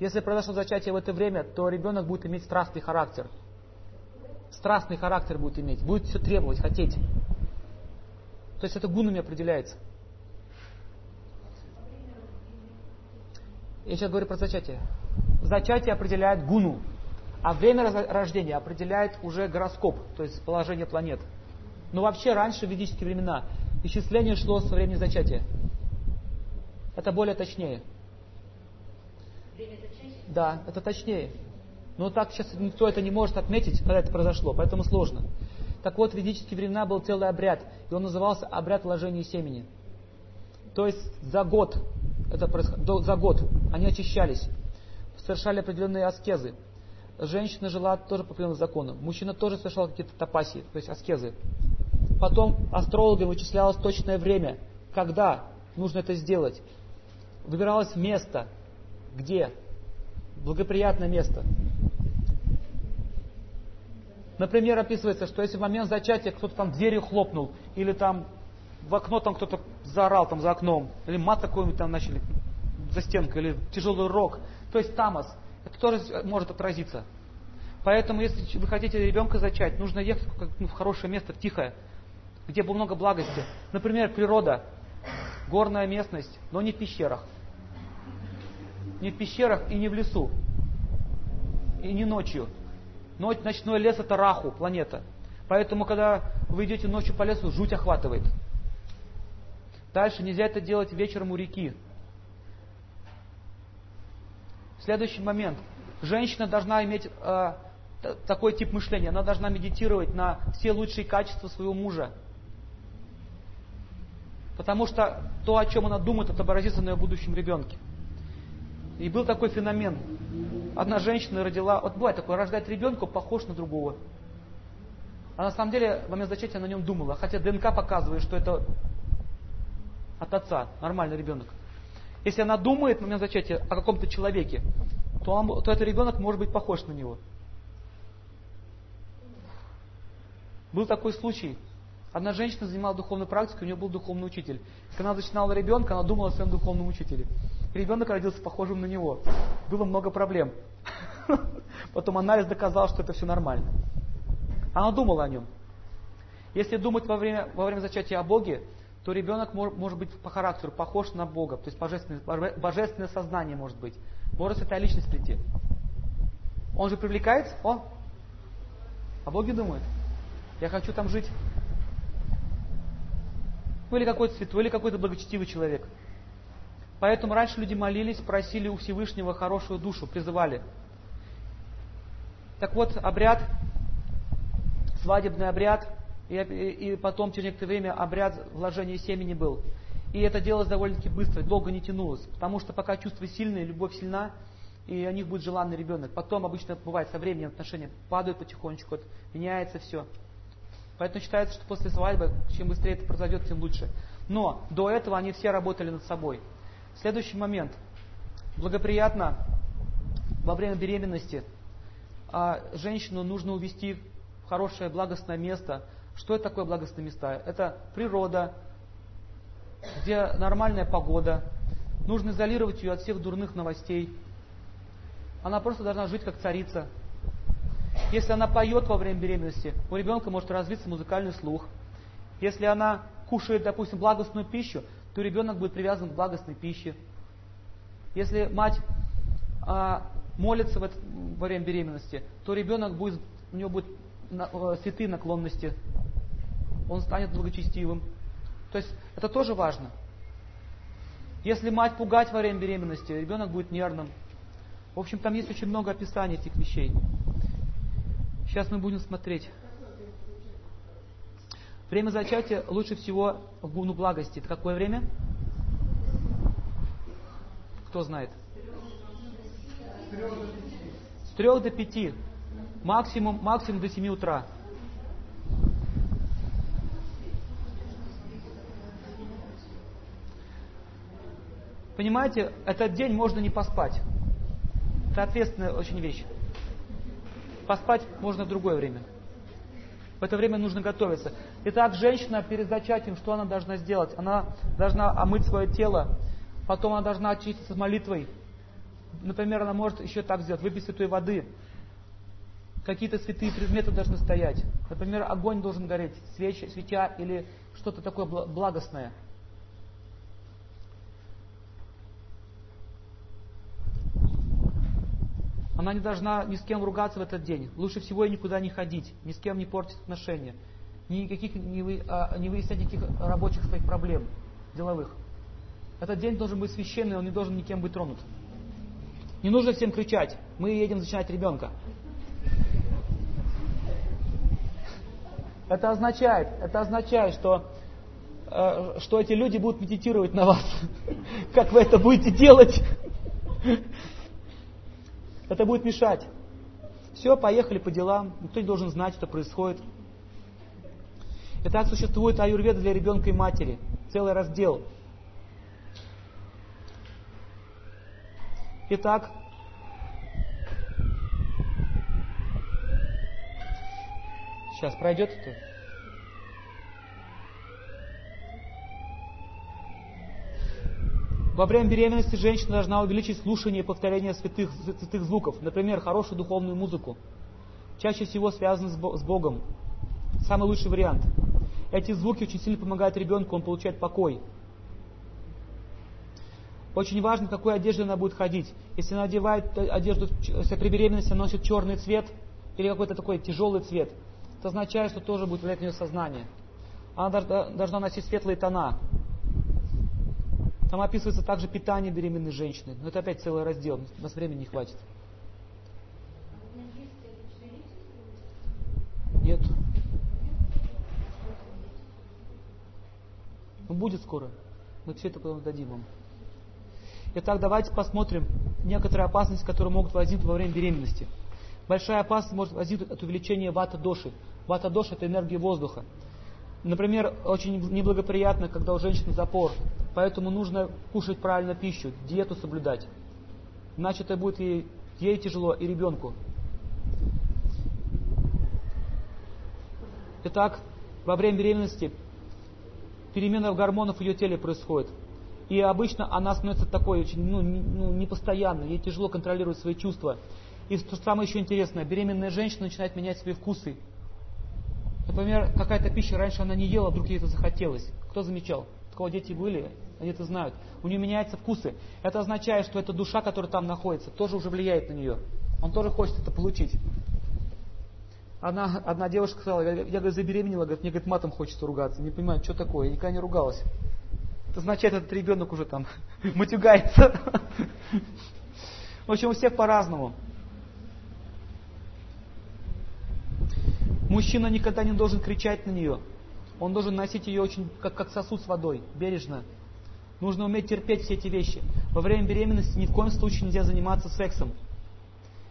Если произошло зачатие в это время, то ребенок будет иметь страстный характер. Страстный характер будет иметь. Будет все требовать, хотеть. То есть это гунами определяется. Я сейчас говорю про зачатие. Зачатие определяет гуну, а время рождения определяет уже гороскоп, то есть положение планет. Но вообще раньше, в ведические времена, исчисление шло со времени зачатия. Это более точнее. Время зачатия? Да, это точнее. Но так сейчас никто это не может отметить, когда это произошло, поэтому сложно. Так вот, в ведические времена был целый обряд, и он назывался обряд вложения семени. То есть за год, это происход... за год они очищались, совершали определенные аскезы. Женщина жила тоже по определенному закону. Мужчина тоже совершал какие-то тапаси, то есть аскезы. Потом астрологам вычислялось точное время, когда нужно это сделать. Выбиралось место, где благоприятное место. Например, описывается, что если в момент зачатия кто-то там дверью хлопнул, или там в окно там кто-то заорал там за окном, или мат какой-нибудь там начали за стенкой, или тяжелый рок, то есть тамос, это тоже может отразиться. Поэтому, если вы хотите ребенка зачать, нужно ехать в хорошее место, в тихое, где было много благости. Например, природа, горная местность, но не в пещерах. Не в пещерах и не в лесу. И не ночью. Ночной лес это раху, планета. Поэтому, когда вы идете ночью по лесу, жуть охватывает. Дальше нельзя это делать вечером у реки. Следующий момент. Женщина должна иметь э, такой тип мышления. Она должна медитировать на все лучшие качества своего мужа. Потому что то, о чем она думает, отобразится на ее будущем ребенке. И был такой феномен. Одна женщина родила... Вот бывает такое, рождать ребенка похож на другого. А на самом деле, в момент зачатия она о нем думала. Хотя ДНК показывает, что это от отца, нормальный ребенок. Если она думает в момент зачатия о каком-то человеке, то, он, то этот ребенок может быть похож на него. Был такой случай. Одна женщина занимала духовную практику, у нее был духовный учитель. Когда она зачинала ребенка, она думала о своем духовном учителе. Ребенок родился похожим на него. Было много проблем. Потом анализ доказал, что это все нормально. Она думала о нем. Если думать во время, во время зачатия о Боге, то ребенок мож, может быть по характеру похож на Бога. То есть божественное, божественное сознание может быть. Может это личность прийти. Он же привлекается. О, о Боге думает. Я хочу там жить. Или какой-то святой, или какой-то благочестивый человек. Поэтому раньше люди молились, просили у Всевышнего хорошую душу, призывали. Так вот, обряд, свадебный обряд, и, и потом через некоторое время обряд вложения семени был. И это делалось довольно-таки быстро, долго не тянулось, потому что пока чувства сильные, любовь сильна, и у них будет желанный ребенок. Потом обычно бывает со временем отношения падают потихонечку, меняется все. Поэтому считается, что после свадьбы, чем быстрее это произойдет, тем лучше. Но до этого они все работали над собой. Следующий момент. Благоприятно во время беременности женщину нужно увести в хорошее благостное место. Что это такое благостное место? Это природа, где нормальная погода. Нужно изолировать ее от всех дурных новостей. Она просто должна жить как царица. Если она поет во время беременности, у ребенка может развиться музыкальный слух. Если она кушает, допустим, благостную пищу, то ребенок будет привязан к благостной пище. Если мать а, молится в это, во время беременности, то ребенок будет, у него будут святые наклонности. Он станет благочестивым. То есть это тоже важно. Если мать пугать во время беременности, ребенок будет нервным. В общем, там есть очень много описаний этих вещей. Сейчас мы будем смотреть. Время зачатия лучше всего в гуну благости. Это какое время? Кто знает? С трех до пяти. Максимум, максимум до семи утра. Понимаете, этот день можно не поспать. Это ответственная очень вещь. Поспать можно в другое время. В это время нужно готовиться. Итак, женщина перед зачатием, что она должна сделать? Она должна омыть свое тело, потом она должна очиститься молитвой. Например, она может еще так сделать, выпить святой воды. Какие-то святые предметы должны стоять. Например, огонь должен гореть, свечи, светя или что-то такое благостное. Она не должна ни с кем ругаться в этот день. Лучше всего ей никуда не ходить, ни с кем не портить отношения, никаких, не, вы, а, не выяснять никаких рабочих своих проблем, деловых. Этот день должен быть священный, он не должен никем быть тронут. Не нужно всем кричать: мы едем зачинать ребенка. Это означает, это означает, что, э, что эти люди будут медитировать на вас. Как вы это будете делать? Это будет мешать. Все, поехали по делам. Никто не должен знать, что происходит. Итак, существует аюрведа для ребенка и матери. Целый раздел. Итак, сейчас пройдет это. Во время беременности женщина должна увеличить слушание и повторение святых, святых звуков. Например, хорошую духовную музыку. Чаще всего связаны с Богом. Самый лучший вариант. Эти звуки очень сильно помогают ребенку, он получает покой. Очень важно, в какой одежде она будет ходить. Если она одевает одежду, если при беременности она носит черный цвет или какой-то такой тяжелый цвет, это означает, что тоже будет влиять на ее сознание. Она должна носить светлые тона. Там описывается также питание беременной женщины. Но это опять целый раздел, у нас времени не хватит. Нет. Ну, будет скоро. Мы все это потом дадим вам. Итак, давайте посмотрим некоторые опасности, которые могут возникнуть во время беременности. Большая опасность может возникнуть от увеличения вата-доши. Вата-доша – это энергия воздуха. Например, очень неблагоприятно, когда у женщины запор. Поэтому нужно кушать правильно пищу, диету соблюдать. Иначе это будет ей, ей тяжело и ребенку. Итак, во время беременности перемена гормонов в ее теле происходит. И обычно она становится такой очень ну, ну, непостоянной, ей тяжело контролировать свои чувства. И что самое еще интересное, беременная женщина начинает менять свои вкусы. Например, какая-то пища раньше она не ела, вдруг ей это захотелось. Кто замечал? У кого дети были, они это знают. У нее меняются вкусы. Это означает, что эта душа, которая там находится, тоже уже влияет на нее. Он тоже хочет это получить. Одна, одна девушка сказала, я, говорит, забеременела, говорит, мне говорит, матом хочется ругаться. Не понимаю, что такое, я никогда не ругалась. Это означает, этот ребенок уже там матюгается. В общем, у всех по-разному. Мужчина никогда не должен кричать на нее. Он должен носить ее очень, как, как сосуд с водой, бережно. Нужно уметь терпеть все эти вещи. Во время беременности ни в коем случае нельзя заниматься сексом.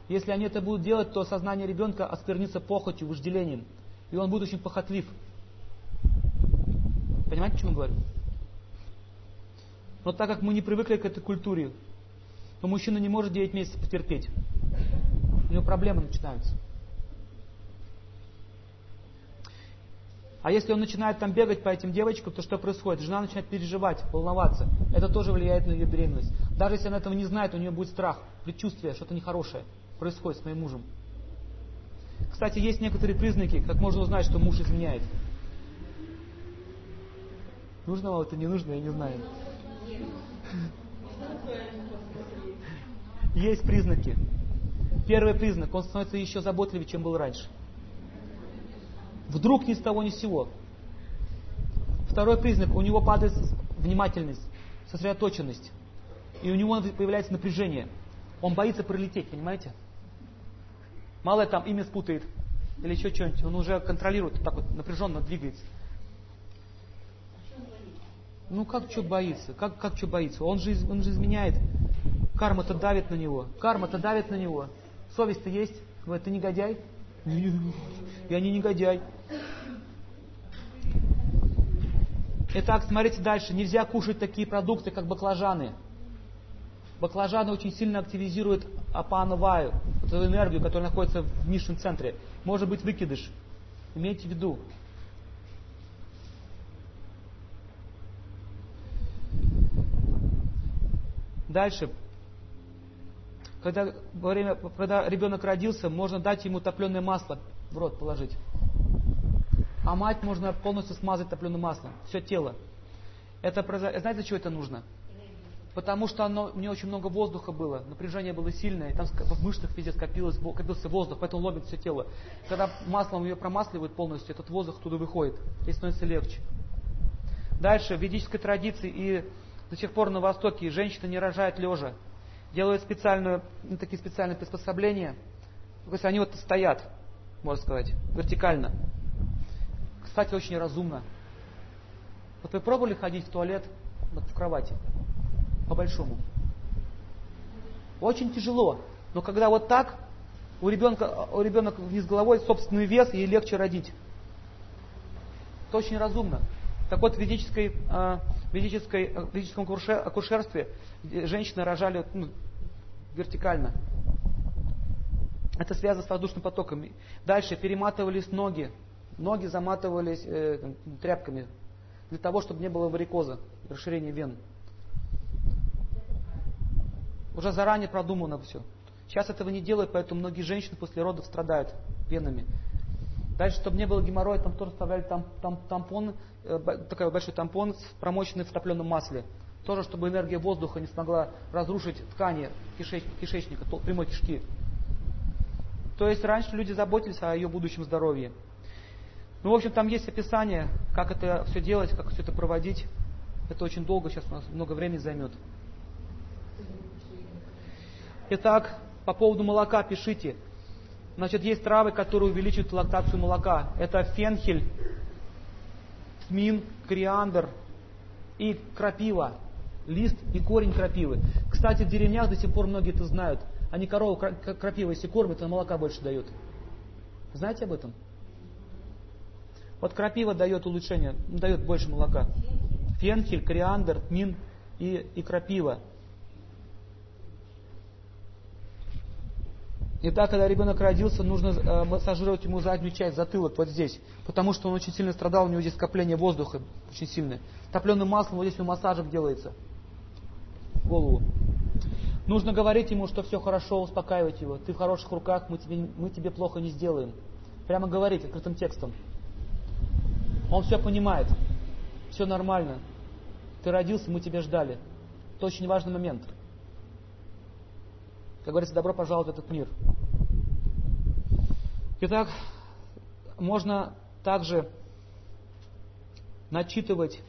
Если они это будут делать, то сознание ребенка осквернится похотью, вожделением. И он будет очень похотлив. Понимаете, о чем я говорю? Но так как мы не привыкли к этой культуре, то мужчина не может девять месяцев потерпеть. У него проблемы начинаются. А если он начинает там бегать по этим девочкам, то что происходит? Жена начинает переживать, волноваться. Это тоже влияет на ее беременность. Даже если она этого не знает, у нее будет страх, предчувствие, что-то нехорошее происходит с моим мужем. Кстати, есть некоторые признаки, как можно узнать, что муж изменяет. Нужно вам это, не нужно, я не знаю. Есть признаки. Первый признак, он становится еще заботливее, чем был раньше. Вдруг ни с того ни с сего. Второй признак. У него падает внимательность, сосредоточенность. И у него появляется напряжение. Он боится пролететь, понимаете? Мало там имя спутает. Или еще что-нибудь. Он уже контролирует, так вот напряженно двигается. Ну как что боится? Как, как что боится? Он же, он же изменяет. Карма-то давит на него. Карма-то давит на него. Совесть-то есть. Говорит, ты негодяй. Я не негодяй. Итак, смотрите дальше. Нельзя кушать такие продукты, как баклажаны. Баклажаны очень сильно активизируют апанаваю, эту энергию, которая находится в нижнем центре. Может быть выкидыш. Имейте в виду. Дальше. Когда, во время, когда ребенок родился, можно дать ему топленое масло в рот положить. А мать можно полностью смазать топленым маслом. Все тело. Это, знаете, для чего это нужно? Потому что оно, у нее очень много воздуха было, напряжение было сильное, и там в мышцах везде скопилось, копился воздух, поэтому ломит все тело. Когда маслом ее промасливают полностью, этот воздух оттуда выходит, и становится легче. Дальше, в ведической традиции и до сих пор на Востоке женщина не рожает лежа. Делают специальную, ну, такие специальные приспособления. То есть они вот стоят, можно сказать, вертикально. Кстати, очень разумно. Вот вы пробовали ходить в туалет вот в кровати? По-большому. Очень тяжело. Но когда вот так, у ребенка, у ребенка вниз головой собственный вес, ей легче родить. Это очень разумно. Так вот, в ведической, э, ведической, в ведическом акушерстве женщины рожали, ну, вертикально. Это связано с воздушным потоком. Дальше перематывались ноги. Ноги заматывались э, тряпками. Для того, чтобы не было варикоза, расширения вен. Уже заранее продумано все. Сейчас этого не делают, поэтому многие женщины после родов страдают венами. Дальше, чтобы не было геморроя, там тоже вставляли там, там, тампон, э, такой большой тампон, промоченный в топленом масле. Тоже, чтобы энергия воздуха не смогла разрушить ткани кишеч, кишечника, то, прямой кишки. То есть раньше люди заботились о ее будущем здоровье. Ну, в общем, там есть описание, как это все делать, как все это проводить. Это очень долго, сейчас у нас много времени займет. Итак, по поводу молока пишите. Значит, есть травы, которые увеличивают лактацию молока. Это фенхель, тмин, кориандр и крапива. Лист и корень крапивы. Кстати, в деревнях до сих пор многие это знают. Они корову крапивой, если кормят, она молока больше дает. Знаете об этом? Вот крапива дает улучшение, дает больше молока. Фенхель, кориандр, тмин и, и крапива. Итак, когда ребенок родился, нужно массажировать ему заднюю часть, затылок, вот здесь. Потому что он очень сильно страдал, у него здесь скопление воздуха очень сильное. Топленым маслом вот здесь у массажик делается. В голову. Нужно говорить ему, что все хорошо, успокаивать его. Ты в хороших руках, мы тебе, мы тебе плохо не сделаем. Прямо говорить открытым текстом. Он все понимает. Все нормально. Ты родился, мы тебя ждали. Это очень важный момент. Как говорится, добро пожаловать в этот мир. Итак, можно также начитывать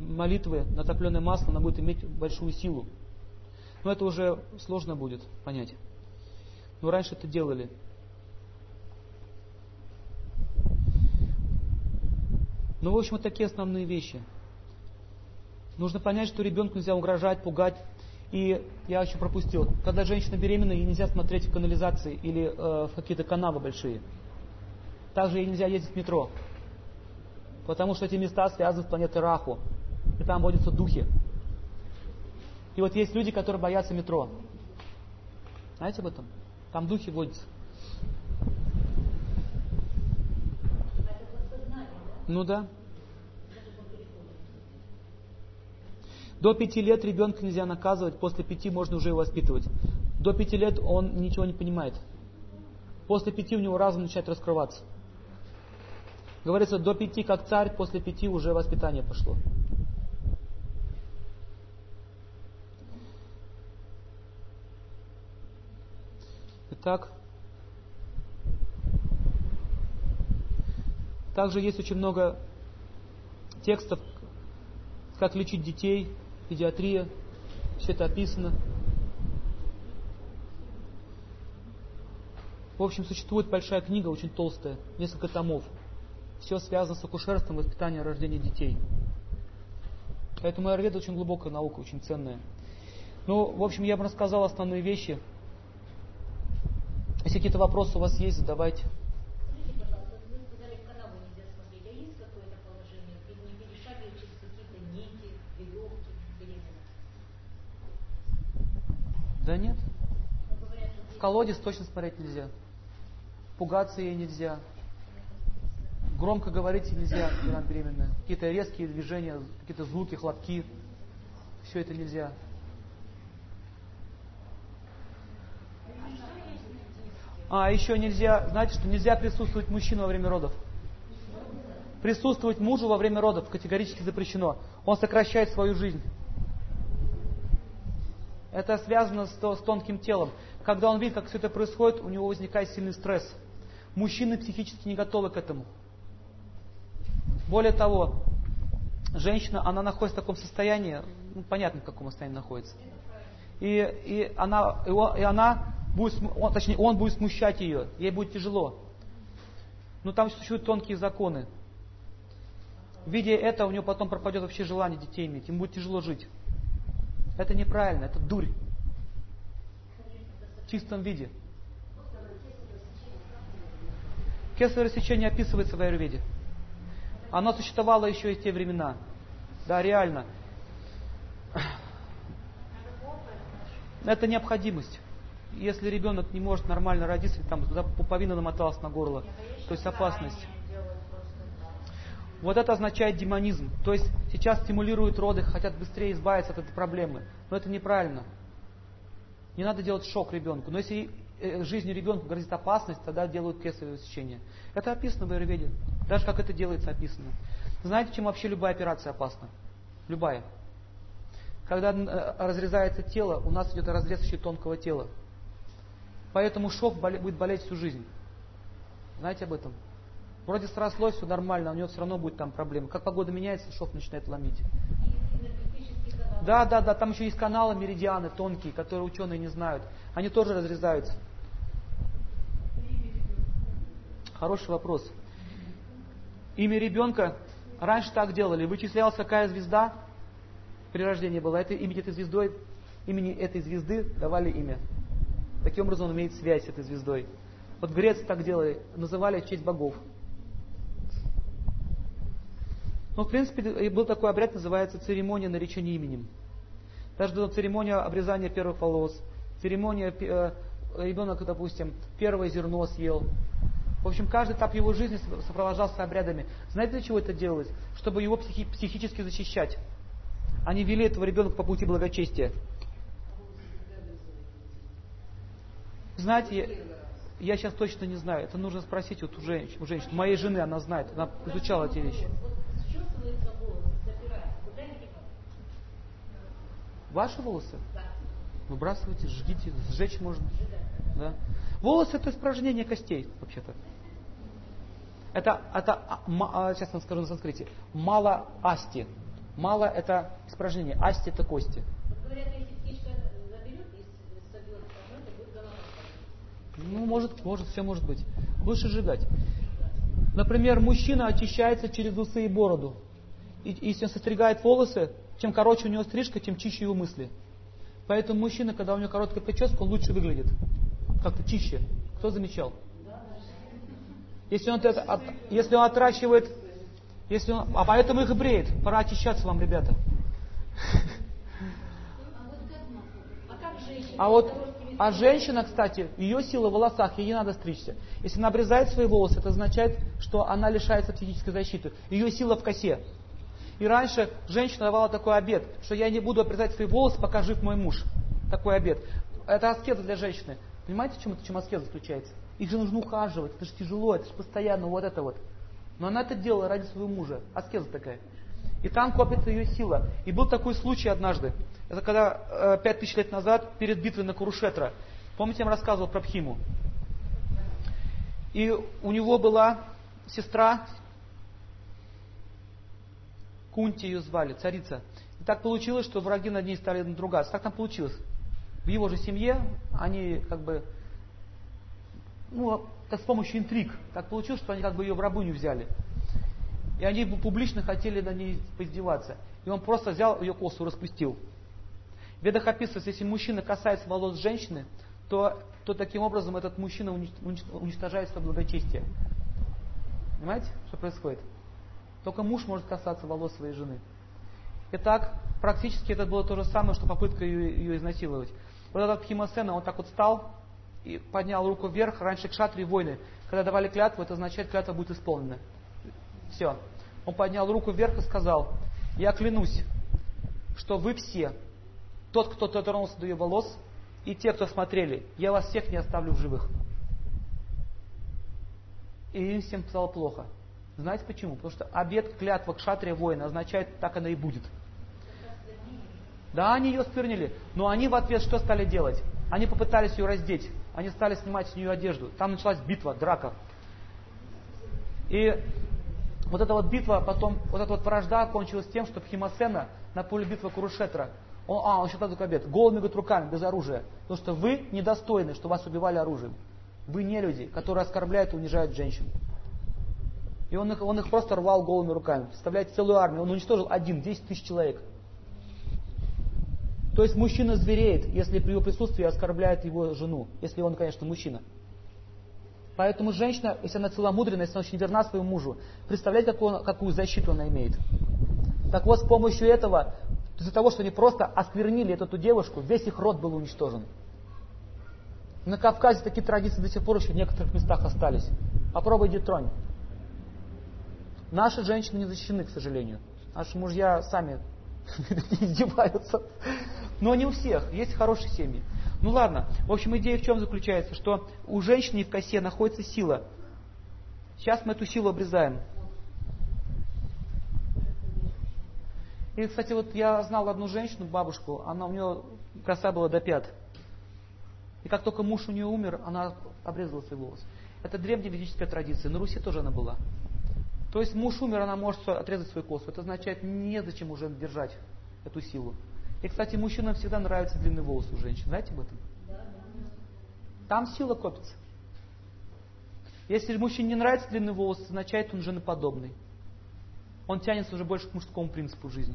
молитвы на топленое масло, она будет иметь большую силу. Но это уже сложно будет понять. Но раньше это делали. Ну, в общем, вот такие основные вещи. Нужно понять, что ребенку нельзя угрожать, пугать. И я еще пропустил. Когда женщина беременна, ей нельзя смотреть в канализации или э, в какие-то канавы большие. Также ей нельзя ездить в метро. Потому что эти места связаны с планетой Раху. И там водятся духи. И вот есть люди, которые боятся метро. Знаете об этом? Там духи водятся. Ну да. До пяти лет ребенка нельзя наказывать, после пяти можно уже его воспитывать. До пяти лет он ничего не понимает. После пяти у него разум начинает раскрываться. Говорится, до пяти как царь, после пяти уже воспитание пошло. Итак, также есть очень много текстов, как лечить детей, педиатрия, все это описано. В общем, существует большая книга, очень толстая, несколько томов. Все связано с акушерством, воспитанием, рождением детей. Поэтому аюрведа очень глубокая наука, очень ценная. Ну, в общем, я бы рассказал основные вещи. Если какие-то вопросы у вас есть, задавайте. Да нет. В колодец точно смотреть нельзя. Пугаться ей нельзя. Громко говорить нельзя, когда она беременная. Какие-то резкие движения, какие-то звуки, хлопки. Все это нельзя. А, еще нельзя, знаете, что нельзя присутствовать мужчину во время родов. Присутствовать мужу во время родов категорически запрещено. Он сокращает свою жизнь. Это связано с, с тонким телом. Когда он видит, как все это происходит, у него возникает сильный стресс. Мужчины психически не готовы к этому. Более того, женщина, она находится в таком состоянии, ну, понятно, в каком состоянии находится. И, и, она, и, он, и она будет, он, точнее, он будет смущать ее, ей будет тяжело. Но там существуют тонкие законы. Видя это, у нее потом пропадет вообще желание детей иметь, им будет тяжело жить. Это неправильно, это дурь. В чистом виде. Кесарево сечение описывается в аюрведе. Оно существовало еще и в те времена. Да, реально. Это необходимость. Если ребенок не может нормально родиться, там пуповина намоталась на горло, то есть опасность. Вот это означает демонизм. То есть сейчас стимулируют роды, хотят быстрее избавиться от этой проблемы. Но это неправильно. Не надо делать шок ребенку. Но если жизни ребенку грозит опасность, тогда делают кесарево сечение. Это описано в аюрведе. Даже как это делается, описано. Знаете, чем вообще любая операция опасна? Любая. Когда разрезается тело, у нас идет разрез еще тонкого тела. Поэтому шов будет болеть всю жизнь. Знаете об этом? Вроде срослось, все нормально, у него все равно будет там проблемы. Как погода меняется, шов начинает ломить. Да, да, да, там еще есть каналы, меридианы тонкие, которые ученые не знают. Они тоже разрезаются. Хороший вопрос. Имя ребенка раньше так делали. Вычислялась какая звезда при рождении была. Это имя этой звездой, имени этой звезды давали имя. Таким образом он имеет связь с этой звездой. Вот грецы так делали, называли в честь богов. Ну, в принципе, был такой обряд, называется церемония наречения именем. Даже церемония обрезания первых волос, церемония э, ребенок, допустим, первое зерно съел. В общем, каждый этап его жизни сопровождался обрядами. Знаете, для чего это делалось? Чтобы его психи- психически защищать. Они вели этого ребенка по пути благочестия. Знаете, я, я сейчас точно не знаю. Это нужно спросить вот у, женщ- у женщин. Моей жены, она знает, она изучала эти вещи. Ваши волосы? Выбрасывайте, жгите, сжечь можно. Да. Волосы — это испражнение костей, вообще-то. Это, это сейчас я скажу на санскрите, мала асти. Мало это испражнение. Асти это кости. Говорят, если птичка заберет и собьет, то это будет голова. Ну, может, может, все может быть. Лучше сжигать. Например, мужчина очищается через усы и бороду. И если он состригает волосы, чем короче у него стрижка, тем чище его мысли. Поэтому мужчина, когда у него короткая прическа, он лучше выглядит. Как-то чище. Кто замечал? Если он, от, от, если он отращивает... Если он, а поэтому их бреет. Пора очищаться вам, ребята. А вот а женщина, кстати, ее сила в волосах, ей не надо стричься. Если она обрезает свои волосы, это означает, что она лишается психической защиты. Ее сила в косе. И раньше женщина давала такой обет, что я не буду обрезать свои волосы, пока жив мой муж. Такой обет. Это аскеза для женщины. Понимаете, в чем, чем аскеза заключается? Их же нужно ухаживать, это же тяжело, это же постоянно вот это вот. Но она это делала ради своего мужа. Аскеза такая. И там копится ее сила. И был такой случай однажды. Это когда пять тысяч лет назад, перед битвой на Курушетра. Помните, я вам рассказывал про Пхиму? И у него была сестра, Кунти ее звали, царица. И так получилось, что враги над ней стали надругаться. Так там получилось. В его же семье они как бы... Ну, как с помощью интриг. Так получилось, что они как бы ее в рабыню взяли. И они публично хотели на ней поиздеваться. И он просто взял ее косу, распустил. В ведах описывается, если мужчина касается волос женщины, то, то таким образом этот мужчина уничтожает свое благочестие. Понимаете, что происходит? Только муж может касаться волос своей жены. Итак, практически это было то же самое, что попытка ее, ее изнасиловать. Вот этот Химосена, он так вот встал, и поднял руку вверх. Раньше кшатри войны, когда давали клятву, это означает, клятва будет исполнена. Все. Он поднял руку вверх и сказал: я клянусь, что вы все, тот, кто дотронулся до ее волос, и те, кто смотрели, я вас всех не оставлю в живых. И им всем стало плохо. Знаете почему? Потому что обет, клятва кшатри войны означает, так она и будет. Да, они ее сквернили, но они в ответ что стали делать? Они попытались ее раздеть. Они стали снимать с нее одежду. Там началась битва, драка. И вот эта вот битва, потом, вот эта вот вражда кончилась тем, что Пхимасена на поле битвы Курушетра, он, а, он считал только обед, голыми, говорит, руками, без оружия. Потому что вы недостойны, что вас убивали оружием. Вы не люди, которые оскорбляют и унижают женщин. И он их, он их просто рвал голыми руками. Представляете, целую армию. Он уничтожил один, десять тысяч человек. То есть мужчина звереет, если при его присутствии оскорбляет его жену, если он, конечно, мужчина. Поэтому женщина, если она целомудренная, если она очень верна своему мужу, представляете, какую, какую защиту она имеет. Так вот, с помощью этого, из-за того, что они просто осквернили эту, эту девушку, весь их род был уничтожен. На Кавказе такие традиции до сих пор еще в некоторых местах остались. Попробуй, иди тронь. Наши женщины не защищены, к сожалению. Наши мужья сами издеваются. Но не у всех, есть хорошие семьи. Ну ладно, в общем, идея в чем заключается, что у женщины в косе находится сила. Сейчас мы эту силу обрезаем. И, кстати, вот я знал одну женщину, бабушку, она у нее коса была до пят. И как только муж у нее умер, она обрезала свой волос. Это древняя ведическая традиция, на Руси тоже она была. То есть муж умер, она может отрезать свою косу. Это означает, незачем уже держать эту силу. И, кстати, мужчинам всегда нравятся длинные волосы у женщин. Знаете об этом? Там сила копится. Если мужчине не нравится длинные волосы, означает, он женоподобный. Он тянется уже больше к мужскому принципу жизни.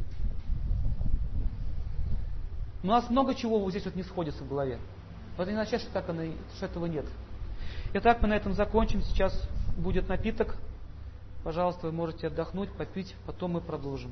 У нас много чего вот здесь вот не сходится в голове. Вот это не означает, что, так оно, что этого нет. Итак, мы на этом закончим. Сейчас будет напиток. Пожалуйста, вы можете отдохнуть, попить, потом мы продолжим.